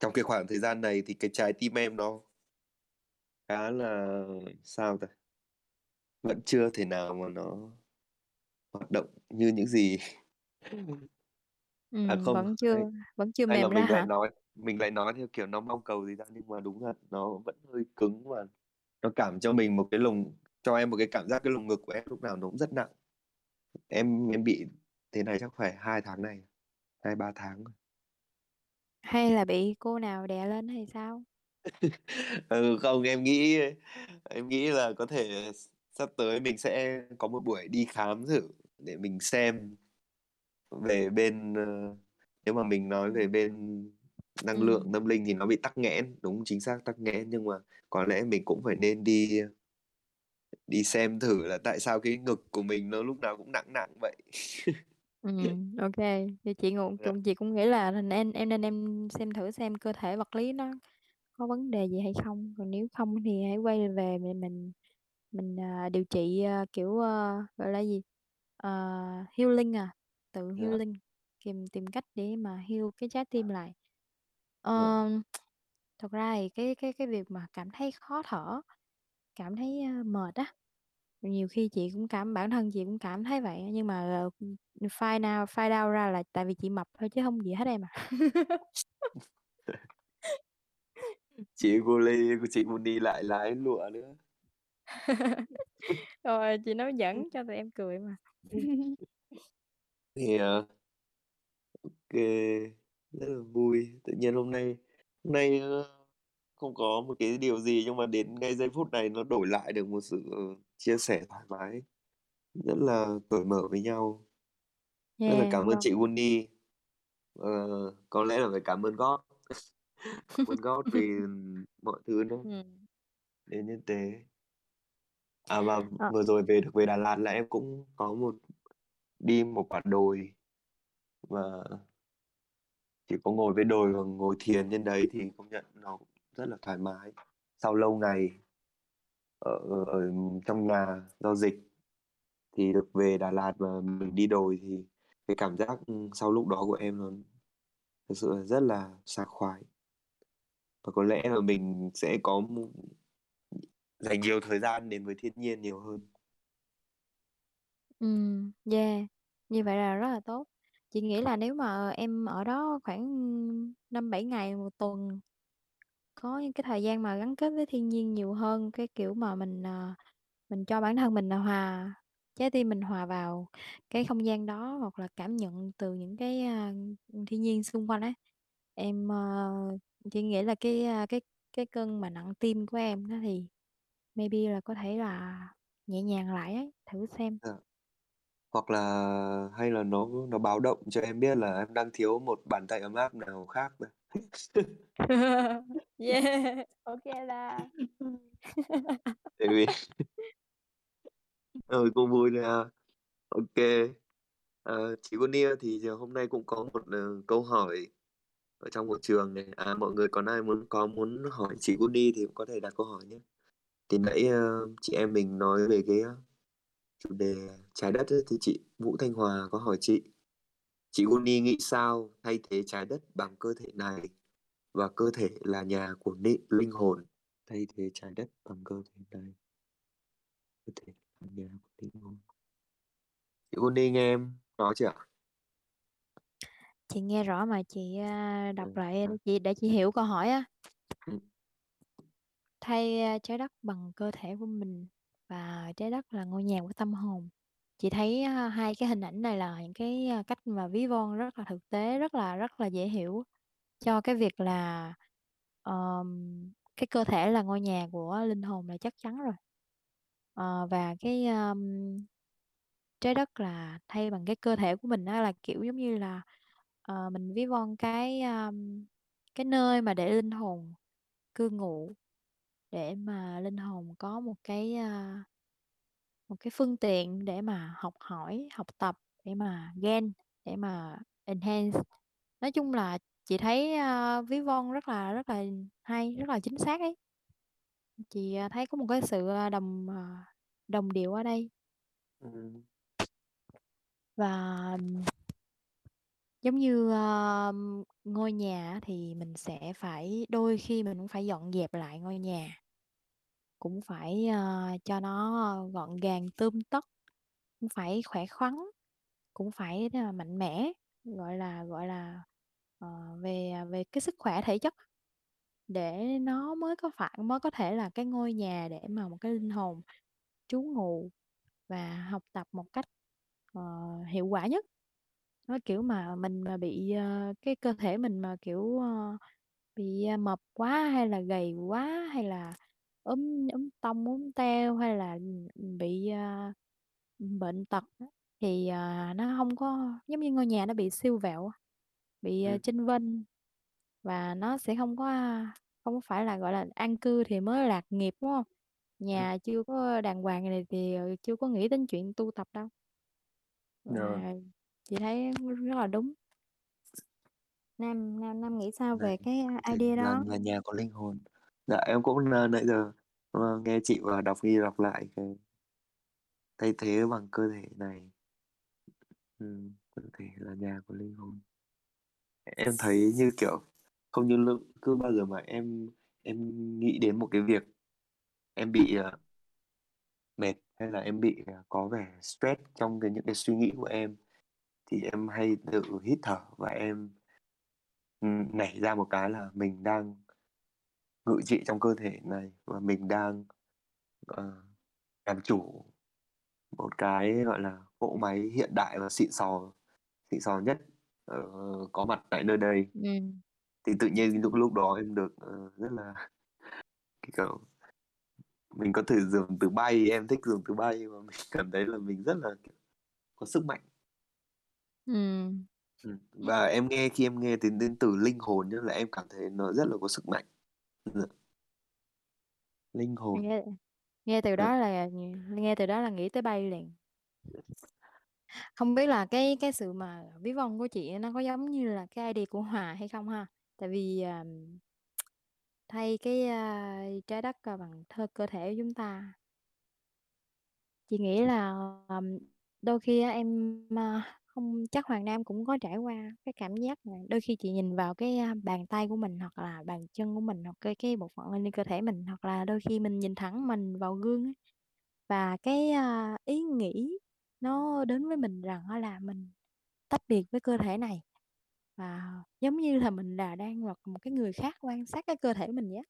trong cái khoảng thời gian này thì cái trái tim em nó khá là sao ta, vẫn chưa thể nào mà nó hoạt động như những gì. Ừ, à không, vẫn chưa hay, vẫn chưa mềm ra mình hả? Lại nói, mình lại nói theo kiểu nó mong cầu gì ra, nhưng mà đúng là nó vẫn hơi cứng và nó cảm cho mình một cái lồng, cho em một cái cảm giác cái lồng ngực của em lúc nào nó cũng rất nặng. Em em bị thế này chắc phải hai tháng này, hai ba tháng. Hay là bị cô nào đè lên hay sao? ừ, không em nghĩ em nghĩ là có thể sắp tới mình sẽ có một buổi đi khám thử để mình xem về bên, nếu mà mình nói về bên năng ừ. lượng tâm linh thì nó bị tắc nghẽn, đúng chính xác tắc nghẽn, nhưng mà có lẽ mình cũng phải nên đi đi xem thử là tại sao cái ngực của mình nó lúc nào cũng nặng nặng vậy. Ừ, ok, thì chị ngủ dạ. chị cũng nghĩ là em em nên em xem thử xem cơ thể vật lý nó có vấn đề gì hay không, còn nếu không thì hãy quay về mình mình mình uh, điều trị uh, kiểu uh, gọi là gì uh, healing à tự yeah. healing, tìm tìm cách để mà heal cái trái tim lại. uh, yeah. Thật ra thì cái cái cái việc mà cảm thấy khó thở, cảm thấy uh, mệt á, nhiều khi chị cũng cảm bản thân chị cũng cảm thấy vậy, nhưng mà uh, find out find out ra là tại vì chị mập thôi chứ không gì hết em à. Chị Guli của chị muốn đi lại lái lụa nữa. Rồi chị nói dẫn cho tụi em cười mà. Thì yeah. ok, rất là vui. Tự nhiên hôm nay hôm nay không có một cái điều gì, nhưng mà đến ngay giây phút này nó đổi lại được một sự chia sẻ thoải mái, rất là cởi mở với nhau. yeah, Rất là cảm ơn chị Guni. uh, Có lẽ là phải cảm ơn God. Cảm ơn God vì mọi thứ đó. đến như thế. À mà à. vừa rồi về được về Đà Lạt là em cũng có một đi một quả đồi và chỉ có ngồi với đồi và ngồi thiền trên đấy thì công nhận nó rất là thoải mái. Sau lâu ngày ở, ở trong nhà do dịch thì được về Đà Lạt và mình đi đồi thì cái cảm giác sau lúc đó của em nó thực sự rất là sảng khoái. Và có lẽ là mình sẽ có dành nhiều thời gian đến với thiên nhiên nhiều hơn. Ừ, yeah, như vậy là rất là tốt. Chị nghĩ là nếu mà em ở đó khoảng năm bảy ngày một tuần, có những cái thời gian mà gắn kết với thiên nhiên nhiều hơn, cái kiểu mà mình à, mình cho bản thân mình là hòa, trái tim mình hòa vào cái không gian đó, hoặc là cảm nhận từ những cái à, thiên nhiên xung quanh ấy. Em à, chị nghĩ là cái à, cái cái cơn mà nặng tim của em đó thì maybe là có thể là nhẹ nhàng lại ấy, thử xem. Dạ. Hoặc là hay là nó nó báo động cho em biết là em đang thiếu một bàn tay ấm áp nào khác nữa. Yeah, ok là. Tại vì rồi cũng vui là ok. À, chị Gunia thì giờ hôm nay cũng có một uh, câu hỏi ở trong một trường này. À, mọi người còn ai muốn có muốn hỏi chị Gunia thì cũng có thể đặt câu hỏi nhé. Thì nãy uh, chị em mình nói về cái uh, chủ đề trái đất ấy, thì chị Vũ Thanh Hòa có hỏi chị chị Guni nghĩ sao thay thế trái đất bằng cơ thể này và cơ thể là nhà của linh hồn. Thay thế trái đất bằng cơ thể này, cơ thể là nhà của linh hồn. Chị Guni nghe em nói chưa ạ? Chị nghe rõ mà chị đọc ừ. lại chị để chị hiểu câu hỏi á. Ừ. Thay trái đất bằng cơ thể của mình và trái đất là ngôi nhà của tâm hồn. Chị thấy uh, hai cái hình ảnh này là những cái uh, cách mà ví von rất là thực tế, rất là rất là dễ hiểu cho cái việc là uh, cái cơ thể là ngôi nhà của linh hồn là chắc chắn rồi, uh, và cái um, trái đất là thay bằng cái cơ thể của mình á, là kiểu giống như là uh, mình ví von cái um, cái nơi mà để linh hồn cư ngụ, để mà linh hồn có một cái uh, một cái phương tiện để mà học hỏi, học tập, để mà gain, để mà enhance. Nói chung là chị thấy uh, ví von rất là rất là hay, rất là chính xác ấy. Chị uh, thấy có một cái sự đồng uh, đồng điệu ở đây. Ừ. Và um, giống như uh, ngôi nhà thì mình sẽ phải, đôi khi mình cũng phải dọn dẹp lại ngôi nhà, cũng phải uh, cho nó gọn gàng tươm tất, cũng phải khỏe khoắn, cũng phải uh, mạnh mẽ, gọi là gọi là uh, về về cái sức khỏe thể chất, để nó mới có phải mới có thể là cái ngôi nhà để mà một cái linh hồn trú ngụ và học tập một cách uh, hiệu quả nhất. Nó kiểu mà mình mà bị uh, cái cơ thể mình mà kiểu uh, bị uh, mập quá hay là gầy quá hay là ốm ốm tông ốm teo hay là bị uh, bệnh tật thì uh, nó không có, giống như ngôi nhà nó bị siêu vẹo, bị uh, chênh vênh, và nó sẽ không có không phải là gọi là an cư thì mới lạc nghiệp, đúng không? Nhà chưa có đàng hoàng này thì chưa có nghĩ đến chuyện tu tập đâu. Và chị thấy rất là đúng. Nam Nam Nam nghĩ sao về cái idea đó? Là nhà có linh hồn. Dạ em cũng uh, nãy giờ uh, nghe chị và đọc đi đọc lại cái thay thế bằng cơ thể này, ừ, cơ thể là nhà của linh hồn. Em thấy như kiểu không như lượng, cứ bao giờ mà em em nghĩ đến một cái việc em bị uh, mệt hay là em bị uh, có vẻ stress trong cái những cái suy nghĩ của em thì em hay tự hít thở và em um, nảy ra một cái là mình đang ngự trị trong cơ thể này và mình đang uh, làm chủ một cái gọi là cỗ máy hiện đại và xịn sò xịn sò nhất uh, có mặt tại nơi đây. Ừ. Thì tự nhiên lúc lúc đó em được uh, rất là cái kiểu mình có thử giường từ bay, em thích giường từ bay và mình cảm thấy là mình rất là có sức mạnh. Ừ. Ừ. Và em nghe khi em nghe đến từ linh hồn, nhất là em cảm thấy nó rất là có sức mạnh. Linh hồn. Nghe, nghe từ đó là nghe từ đó là nghĩ tới bay liền. Không biết là cái cái sự mà ví von của chị nó có giống như là cái idea của Hòa hay không ha? Tại vì uh, thay cái uh, trái đất bằng thơ cơ thể của chúng ta. Chị nghĩ là um, đôi khi uh, em uh, không chắc Hoàng Nam cũng có trải qua cái cảm giác này. Đôi khi chị nhìn vào cái bàn tay của mình hoặc là bàn chân của mình hoặc cái cái bộ phận lên cơ thể mình, hoặc là đôi khi mình nhìn thẳng mình vào gương ấy, và cái uh, ý nghĩ nó đến với mình rằng là mình tách biệt với cơ thể này, và giống như là mình là đang là một cái người khác quan sát cái cơ thể mình vậy.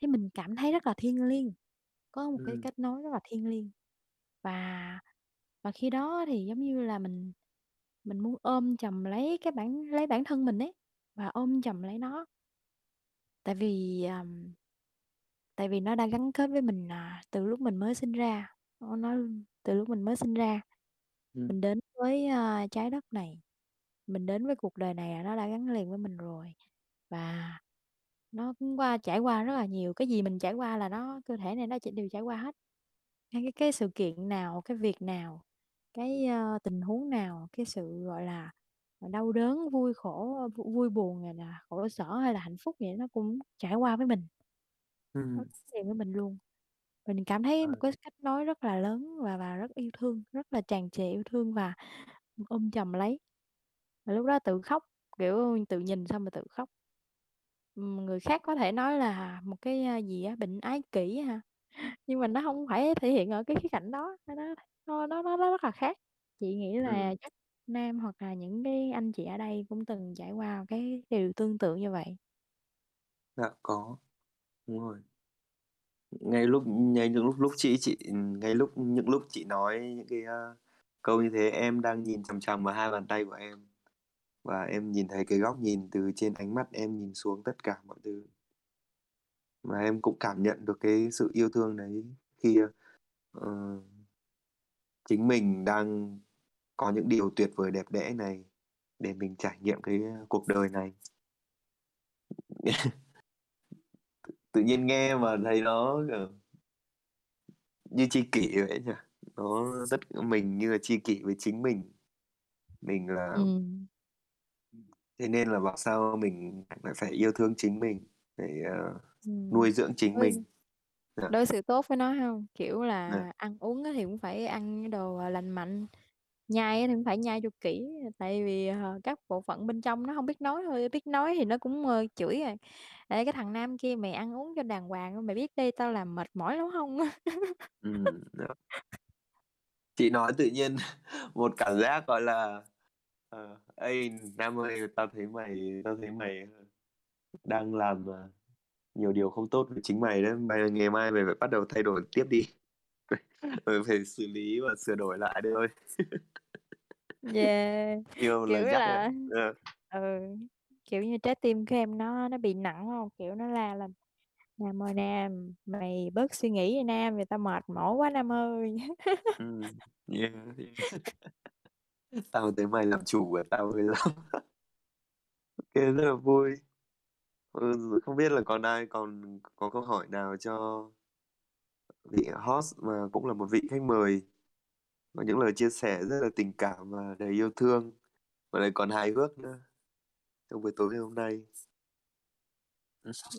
Thế mình cảm thấy rất là thiêng liêng, có một ừ. cái kết nối rất là thiêng liêng, và và khi đó thì giống như là mình mình muốn ôm chầm lấy cái bản lấy bản thân mình ấy, và ôm chầm lấy nó, tại vì um, tại vì nó đã gắn kết với mình à, từ lúc mình mới sinh ra. Nó từ lúc mình mới sinh ra ừ. mình đến với uh, trái đất này, mình đến với cuộc đời này, nó đã gắn liền với mình rồi, và nó cũng qua trải qua rất là nhiều. Cái gì mình trải qua là nó cơ thể này nó chỉ đều trải qua hết. Cái, cái sự kiện nào, cái việc nào, cái uh, tình huống nào, cái sự gọi là đau đớn, vui khổ, vui buồn này là khổ sở hay là hạnh phúc vậy, nó cũng trải qua với mình, ừ. nó trải qua với mình luôn. Mình cảm thấy một cái cách nói rất là lớn và và rất yêu thương, rất là tràn trề yêu thương, và ôm chầm lấy. Và lúc đó tự khóc, kiểu tự nhìn xong mà tự khóc. Người khác có thể nói là một cái gì á, bệnh ái kỷ ha, nhưng mà nó không phải thể hiện ở cái khía cạnh đó, nó nó nó, nó rất là khác. Chị nghĩ là chắc Nam hoặc là những cái anh chị ở đây cũng từng trải qua cái điều tương tự như vậy. Dạ có, đúng rồi. Ngay lúc ngay những lúc lúc chị chị ngay lúc những lúc chị nói những cái uh, câu như thế, em đang nhìn chằm chằm vào hai bàn tay của em, và em nhìn thấy cái góc nhìn từ trên ánh mắt em nhìn xuống tất cả mọi thứ, mà em cũng cảm nhận được cái sự yêu thương đấy khi uh, chính mình đang có những điều tuyệt vời đẹp đẽ này để mình trải nghiệm cái cuộc đời này. Tự nhiên nghe mà thấy nó như tri kỷ vậy nhỉ, nó rất mình như là tri kỷ với chính mình. Mình là ừ. thế nên là bảo sao mình lại phải yêu thương chính mình, để uh, ừ. nuôi dưỡng chính đối, mình dạ. đối xử tốt với nó không, kiểu là à. ăn uống thì cũng phải ăn đồ lành mạnh, nhai thì cũng phải nhai cho kỹ, tại vì các bộ phận bên trong nó không biết nói thôi, biết nói thì nó cũng chửi rồi. Ê, cái thằng Nam kia mày ăn uống cho đàng hoàng, mày biết đi tao làm mệt mỏi lắm không? ừ, đó. Chị nói tự nhiên một cảm giác gọi là ờ, ê Nam ơi, tao thấy mày tao thấy mày đang làm nhiều điều không tốt với chính mày đấy, mày ngày mai mày phải bắt đầu thay đổi tiếp đi. Mình phải xử lý và sửa đổi lại đi thôi. Yeah. Yêu kiểu là, là... Ừ. kiểu như trái tim của em nó nó bị nặng không, kiểu nó la là Nam ơi Nam, mày bớt suy nghĩ vậy Nam, vì tao mệt mỏi quá Nam ơi. ừ. yeah. Yeah. Tao thấy mày làm chủ của tao hơi lắm. Ok, rất là vui. Ừ, không biết là còn ai còn có câu hỏi nào cho vị host mà cũng là một vị khách mời, và những lời chia sẻ rất là tình cảm và đầy yêu thương, và lại còn hài hước nữa trong buổi tối ngày hôm nay.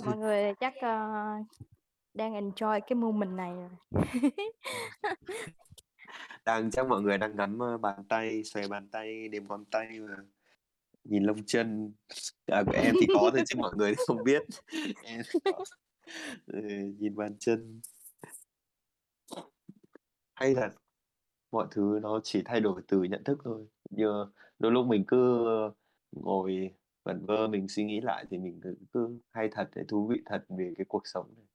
Mọi người chắc uh, đang enjoy cái moment này rồi. Đang chắc mọi người đang ngắm bàn tay, xòe bàn tay, đếm ngón tay và nhìn lông chân. À, của em thì có thôi chứ mọi người không biết. Em ừ, nhìn bàn chân. Hay là mọi thứ nó chỉ thay đổi từ nhận thức thôi. Như đôi lúc mình cứ ngồi vẩn vơ, mình suy nghĩ lại thì mình cứ, cứ hay thật, thú vị thật về cái cuộc sống này.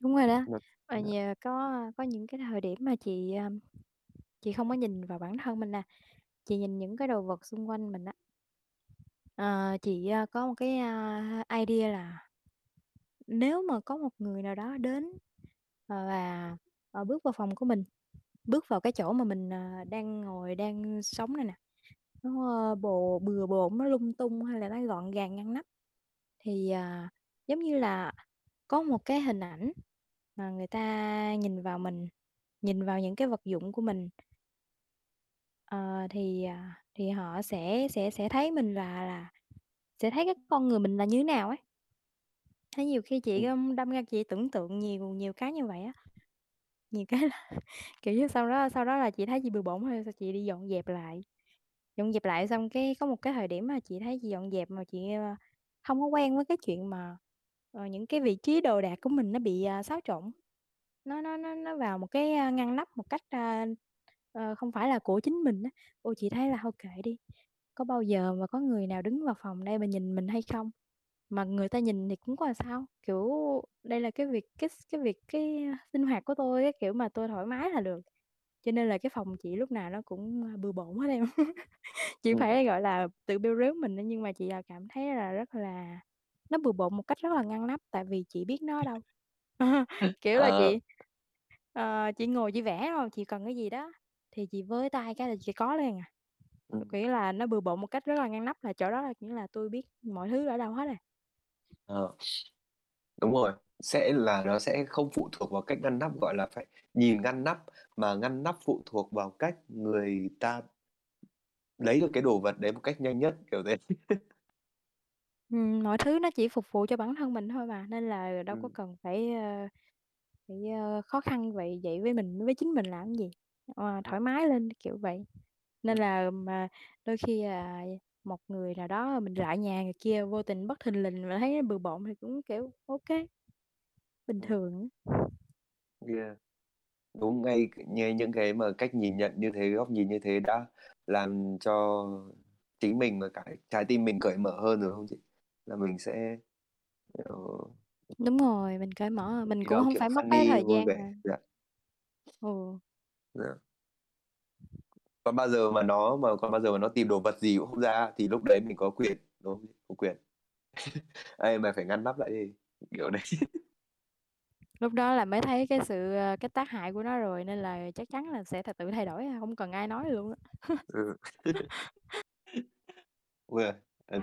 Đúng rồi đó. Và nhờ có có những cái thời điểm mà chị chị không có nhìn vào bản thân mình nè, chị nhìn những cái đồ vật xung quanh mình á. À, chị có một cái idea là nếu mà có một người nào đó đến và bước vào phòng của mình, bước vào cái chỗ mà mình đang ngồi, đang sống này nè, nó bồ, bừa bộn, nó lung tung hay là nó gọn gàng ngăn nắp, thì uh, giống như là có một cái hình ảnh mà người ta nhìn vào mình, nhìn vào những cái vật dụng của mình, ờ, thì thì họ sẽ sẽ sẽ thấy mình là là sẽ thấy cái con người mình là như thế nào ấy. Thấy nhiều khi chị đâm ra chị tưởng tượng nhiều nhiều cái như vậy á, nhiều cái là, kiểu như sau đó sau đó là chị thấy chị bừa bộn thôi, chị đi dọn dẹp lại, dọn dẹp lại xong cái có một cái thời điểm mà chị thấy chị dọn dẹp mà chị không có quen với cái chuyện mà uh, những cái vị trí đồ đạc của mình nó bị uh, xáo trộn, nó nó nó nó vào một cái uh, ngăn nắp một cách uh, uh, không phải là của chính mình á. Ôi chị thấy là thôi kệ đi, có bao giờ mà có người nào đứng vào phòng đây mà nhìn mình hay không, mà người ta nhìn thì cũng có là sao, kiểu đây là cái việc cái cái việc cái sinh hoạt của tôi ấy, kiểu mà tôi thoải mái là được, cho nên là cái phòng chị lúc nào nó cũng bừa bộn hết em. Chị ừ. phải gọi là tự bêu rếu mình, nhưng mà chị cảm thấy là rất là nó bừa bộn một cách rất là ngăn nắp, tại vì chị biết nó đâu. Kiểu là ờ. chị uh, chị ngồi chị vẽ thôi, chị cần cái gì đó thì chị với tay cái là chị có liền à. ừ. Kiểu là nó bừa bộn một cách rất là ngăn nắp, là chỗ đó là nghĩa là tôi biết mọi thứ ở đâu hết rồi. Ờ. Đúng rồi, sẽ là nó sẽ không phụ thuộc vào cách ngăn nắp, gọi là phải nhìn ngăn nắp, mà ngăn nắp phụ thuộc vào cách người ta lấy được cái đồ vật đấy một cách nhanh nhất, kiểu thế. Ừ, mọi thứ nó chỉ phục vụ cho bản thân mình thôi mà, nên là đâu ừ. có cần phải, uh, phải uh, khó khăn vậy vậy với mình, với chính mình làm gì, uh, thoải mái lên kiểu vậy. Nên là mà đôi khi uh, một người nào đó mình lại nhà người kia vô tình bất thình lình mà thấy bừa bộn thì cũng kiểu ok, bình thường. Yeah. Đúng, ngay những cái mà cách nhìn nhận như thế, góc nhìn như thế đã làm cho chính mình và cả trái tim mình cởi mở hơn rồi không chị? Là mình sẽ uh... đúng rồi, mình cởi mở, mình cũng không phải mất cái thời gian. Dạ. Ừ. Dạ. Còn bao giờ mà nó mà còn bao giờ mà nó tìm đồ vật gì cũng không ra thì lúc đấy mình có quyền, đúng không? Có quyền. Ê, mày phải ngăn nắp lại đi, kiểu đấy. Lúc đó là mới thấy cái sự cái tác hại của nó rồi, nên là chắc chắn là sẽ tự thay đổi, không cần ai nói luôn. Ừ. Ui,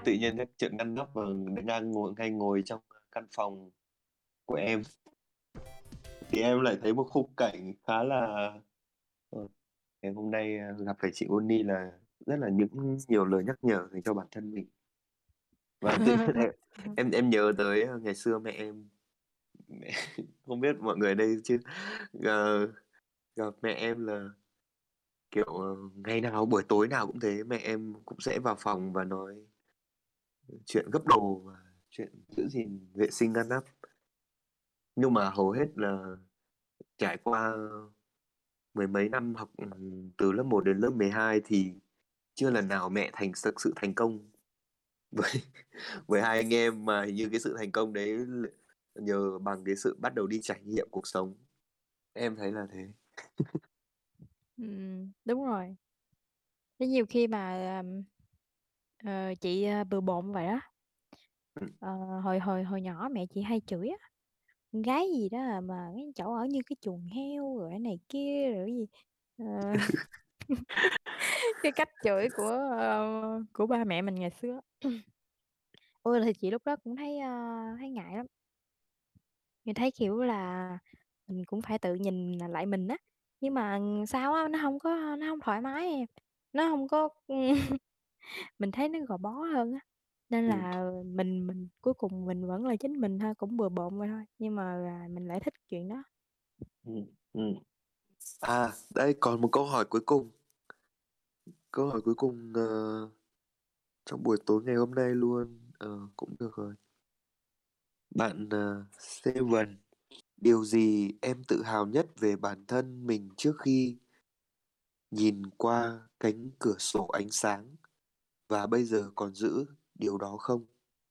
tự nhiên các chuyện ngăn nắp và đang ngồi ngay ngồi trong căn phòng của em thì em lại thấy một khung cảnh khá là ừ. Ngày hôm nay gặp phải chị Guni là rất là những nhiều lời nhắc nhở dành cho bản thân mình. Và em, em em nhớ tới ngày xưa mẹ em, mẹ, không biết mọi người đây chứ uh, gặp mẹ em là kiểu uh, ngày nào buổi tối nào cũng thế, mẹ em cũng sẽ vào phòng và nói chuyện gấp đồ và chuyện giữ gìn vệ sinh ngăn nắp, nhưng mà hầu hết là trải qua mười mấy năm học từ lớp một đến lớp mười hai thì chưa lần nào mẹ thành thực sự thành công với, với hai anh em, mà hình như cái sự thành công đấy nhờ bằng cái sự bắt đầu đi trải nghiệm cuộc sống. Em thấy là thế. Ừ, đúng rồi. Thế nhiều khi mà uh, chị bừa bộn vậy đó. Uh, hồi hồi hồi nhỏ mẹ chị hay chửi á. Gái gì đó mà cái chỗ ở như cái chuồng heo rồi này kia rồi gì à... Cái cách chửi của uh, của ba mẹ mình ngày xưa. Ôi thì chị lúc đó cũng thấy uh, thấy ngại lắm, mình thấy kiểu là mình cũng phải tự nhìn lại mình á, nhưng mà sao á nó không có nó không thoải mái em, nó không có mình thấy nó gò bó hơn á, nên là mình mình cuối cùng mình vẫn là chính mình thôi, cũng bừa bộn vậy thôi, nhưng mà mình lại thích chuyện đó. Ừ, ừ. À đây còn một câu hỏi cuối cùng, câu hỏi cuối cùng uh, trong buổi tối ngày hôm nay luôn, uh, cũng được rồi. Bạn uh, Seven, điều gì em tự hào nhất về bản thân mình trước khi nhìn qua cánh cửa sổ ánh sáng, và bây giờ còn giữ điều đó không?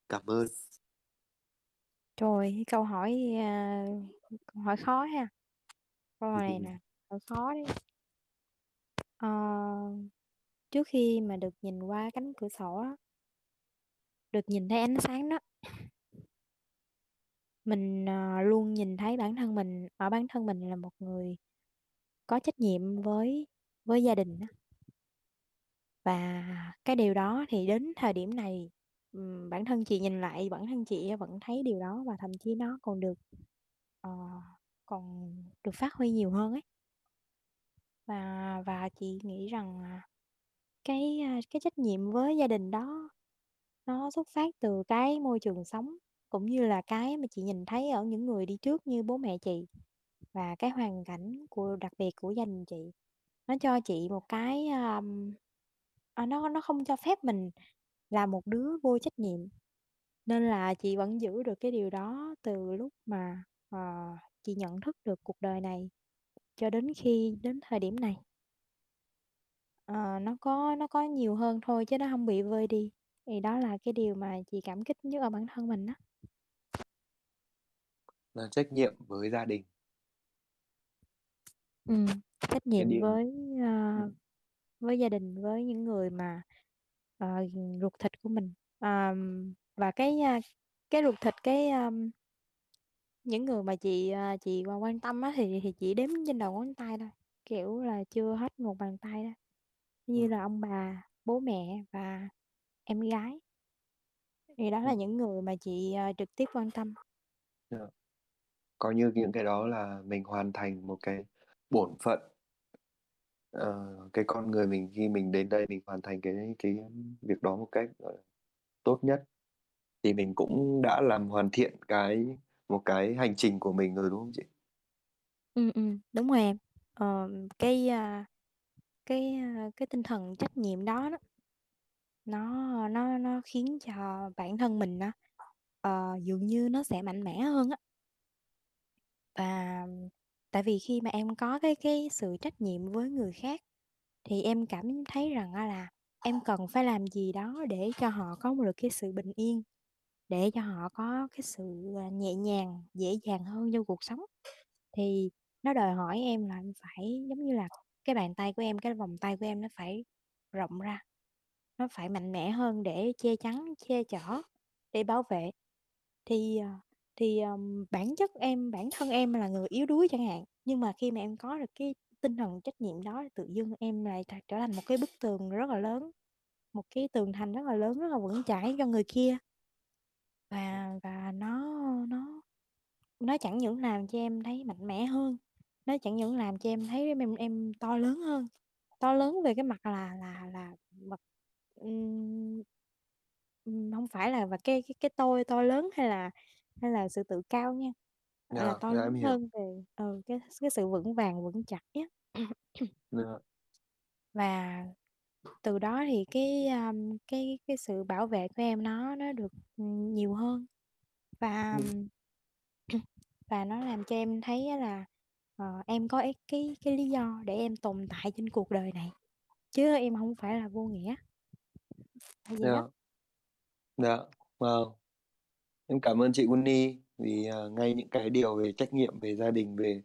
Cảm ơn. Trời, câu hỏi uh, câu hỏi khó ha. Câu hỏi này nè, câu khó đấy. Uh, trước khi mà được nhìn qua cánh cửa sổ đó, được nhìn thấy ánh sáng đó, mình uh, luôn nhìn thấy bản thân mình, ở bản thân mình là một người có trách nhiệm với với gia đình đó. Và cái điều đó thì đến thời điểm này bản thân chị nhìn lại, bản thân chị vẫn thấy điều đó, và thậm chí nó còn được uh, còn được phát huy nhiều hơn ấy. Và và chị nghĩ rằng cái cái trách nhiệm với gia đình đó nó xuất phát từ cái môi trường sống, cũng như là cái mà chị nhìn thấy ở những người đi trước như bố mẹ chị, và cái hoàn cảnh của đặc biệt của gia đình chị. Nó cho chị một cái um, à, nó nó không cho phép mình là một đứa vô trách nhiệm, nên là chị vẫn giữ được cái điều đó từ lúc mà uh, chị nhận thức được cuộc đời này cho đến khi đến thời điểm này. Uh, nó có nó có nhiều hơn thôi chứ nó không bị vơi đi, thì đó là cái điều mà chị cảm kích nhất ở bản thân mình đó. Là trách nhiệm với gia đình. Ừ, trách nhiệm với uh, với gia đình, với những người mà uh, ruột thịt của mình, uh, và cái uh, cái ruột thịt, cái um, những người mà chị uh, chị quan tâm á, thì thì chị đếm trên đầu ngón tay thôi, kiểu là chưa hết một bàn tay đó, như là ông bà, bố mẹ và em gái, thì đó là những người mà chị uh, trực tiếp quan tâm. Yeah. Coi như những cái đó là mình hoàn thành một cái bổn phận, uh, cái con người mình khi mình đến đây mình hoàn thành cái cái việc đó một cách uh, tốt nhất, thì mình cũng đã làm hoàn thiện cái một cái hành trình của mình rồi, đúng không chị? Ừ, ừ đúng rồi em. Uh, cái uh, cái uh, cái tinh thần trách nhiệm đó, đó nó nó nó khiến cho bản thân mình nó uh, dường như nó sẽ mạnh mẽ hơn á. Và tại vì khi mà em có cái cái sự trách nhiệm với người khác thì em cảm thấy rằng là em cần phải làm gì đó để cho họ có được cái sự bình yên, để cho họ có cái sự nhẹ nhàng, dễ dàng hơn trong cuộc sống. Thì nó đòi hỏi em là em phải giống như là cái bàn tay của em, cái vòng tay của em nó phải rộng ra, nó phải mạnh mẽ hơn để che chắn, che chở, để bảo vệ. Thì thì um, bản chất em, bản thân em là người yếu đuối chẳng hạn, nhưng mà khi mà em có được cái tinh thần trách nhiệm đó, tự dưng em lại trở thành một cái bức tường rất là lớn, một cái tường thành rất là lớn, rất là vững chãi cho người kia. Và và nó nó nó chẳng những làm cho em thấy mạnh mẽ hơn, nó chẳng những làm cho em thấy em em to lớn hơn, to lớn về cái mặt là là là mặt um, không phải là và cái cái cái tôi to lớn hay là hay là sự tự cao nha, yeah, là to yeah, lớn hơn về ừ, cái cái sự vững vàng, vững chặt nhé. Yeah. Và từ đó thì cái um, cái cái sự bảo vệ của em nó nó được nhiều hơn, và yeah. và nó làm cho em thấy là uh, em có cái cái lý do để em tồn tại trên cuộc đời này, chứ em không phải là vô nghĩa. Dạ. Yeah. Dạ. Wow. Em cảm ơn chị Guni vì uh, ngay những cái điều về trách nhiệm, về gia đình, về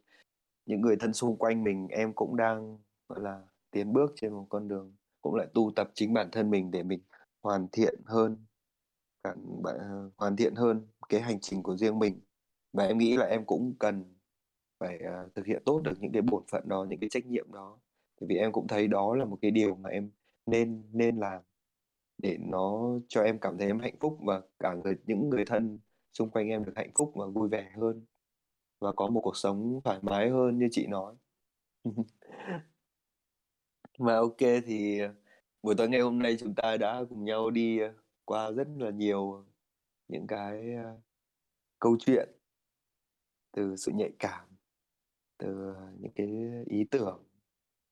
những người thân xung quanh mình, em cũng đang gọi là tiến bước trên một con đường, cũng lại tu tập chính bản thân mình để mình hoàn thiện hơn, cả, uh, hoàn thiện hơn cái hành trình của riêng mình. Và em nghĩ là em cũng cần phải uh, thực hiện tốt được những cái bổn phận đó, những cái trách nhiệm đó, vì em cũng thấy đó là một cái điều mà em nên nên làm để nó cho em cảm thấy em hạnh phúc, và cả người, những người thân xung quanh em được hạnh phúc và vui vẻ hơn, và có một cuộc sống thoải mái hơn như chị nói. Mà ok, thì buổi tối ngày hôm nay chúng ta đã cùng nhau đi qua rất là nhiều những cái câu chuyện, từ sự nhạy cảm, từ những cái ý tưởng,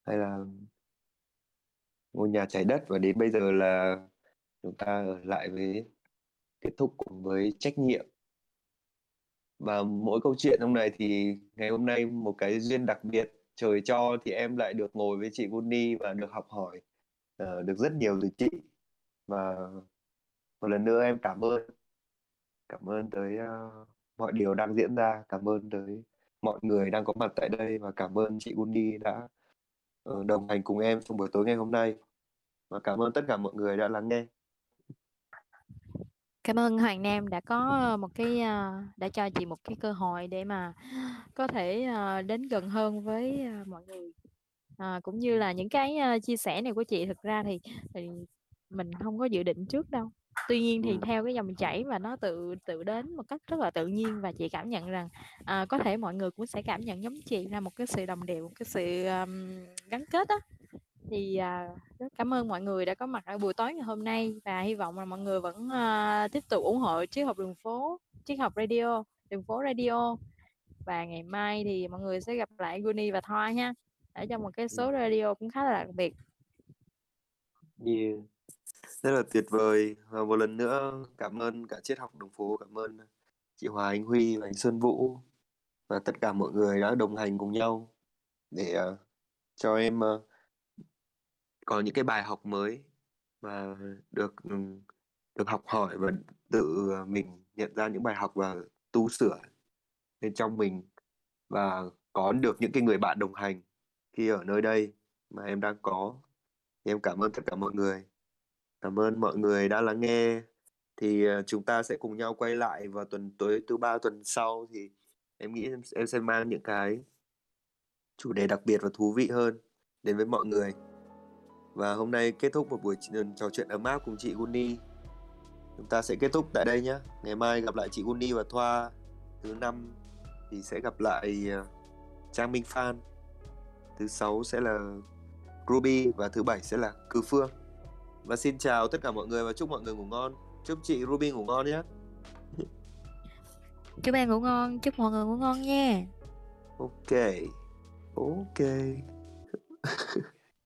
hay là ngôi nhà trái đất, và đến bây giờ là chúng ta ở lại với kết thúc cùng với trách nhiệm. Và mỗi câu chuyện trong này thì ngày hôm nay một cái duyên đặc biệt trời cho thì em lại được ngồi với chị Guni và được học hỏi uh, được rất nhiều từ chị. Và một lần nữa em cảm ơn, cảm ơn tới uh, mọi điều đang diễn ra, cảm ơn tới mọi người đang có mặt tại đây, và cảm ơn chị Guni đã đồng hành cùng em trong buổi tối ngày hôm nay. Và cảm ơn tất cả mọi người đã lắng nghe. Cảm ơn Hoàng Nam đã có một cái đã cho chị một cái cơ hội để mà có thể đến gần hơn với mọi người. À, cũng như là những cái chia sẻ này của chị, thực ra thì, thì mình không có dự định trước đâu. Tuy nhiên thì theo cái dòng chảy mà nó tự tự đến một cách rất là tự nhiên, và chị cảm nhận rằng à, có thể mọi người cũng sẽ cảm nhận giống chị là một cái sự đồng điệu, một cái sự um, gắn kết đó. Thì uh, rất cảm ơn mọi người đã có mặt ở buổi tối ngày hôm nay, và hy vọng là mọi người vẫn uh, tiếp tục ủng hộ Triết Học Đường Phố, Triết Học Radio, Đường Phố Radio. Và ngày mai thì mọi người sẽ gặp lại Guni và Thoa nha, ở trong một cái số radio cũng khá là đặc biệt. Yeah. Rất là tuyệt vời. Và một lần nữa cảm ơn cả Triết Học Đường Phố, cảm ơn chị Hòa, anh Huy và anh Sơn Vũ và tất cả mọi người đã đồng hành cùng nhau để uh, cho em uh, có những cái bài học mới và được được học hỏi và tự mình nhận ra những bài học và tu sửa bên trong mình, và có được những cái người bạn đồng hành khi ở nơi đây mà em đang có. Thì em cảm ơn tất cả mọi người. Cảm ơn mọi người đã lắng nghe. Thì chúng ta sẽ cùng nhau quay lại vào tuần tới, thứ ba tuần sau, thì em nghĩ em, em sẽ mang những cái chủ đề đặc biệt và thú vị hơn đến với mọi người. Và hôm nay kết thúc một buổi trò chuyện ấm áp cùng chị Guni. Chúng ta sẽ kết thúc tại đây nhé. Ngày mai gặp lại chị Guni và Thoa. Thứ năm thì sẽ gặp lại Trang Minh Phan. Thứ sáu sẽ là Ruby. Và thứ bảy sẽ là Cư Phương. Và xin chào tất cả mọi người và chúc mọi người ngủ ngon. Chúc chị Ruby ngủ ngon nhé. Chúc em ngủ ngon. Chúc mọi người ngủ ngon nha. Ok. Ok.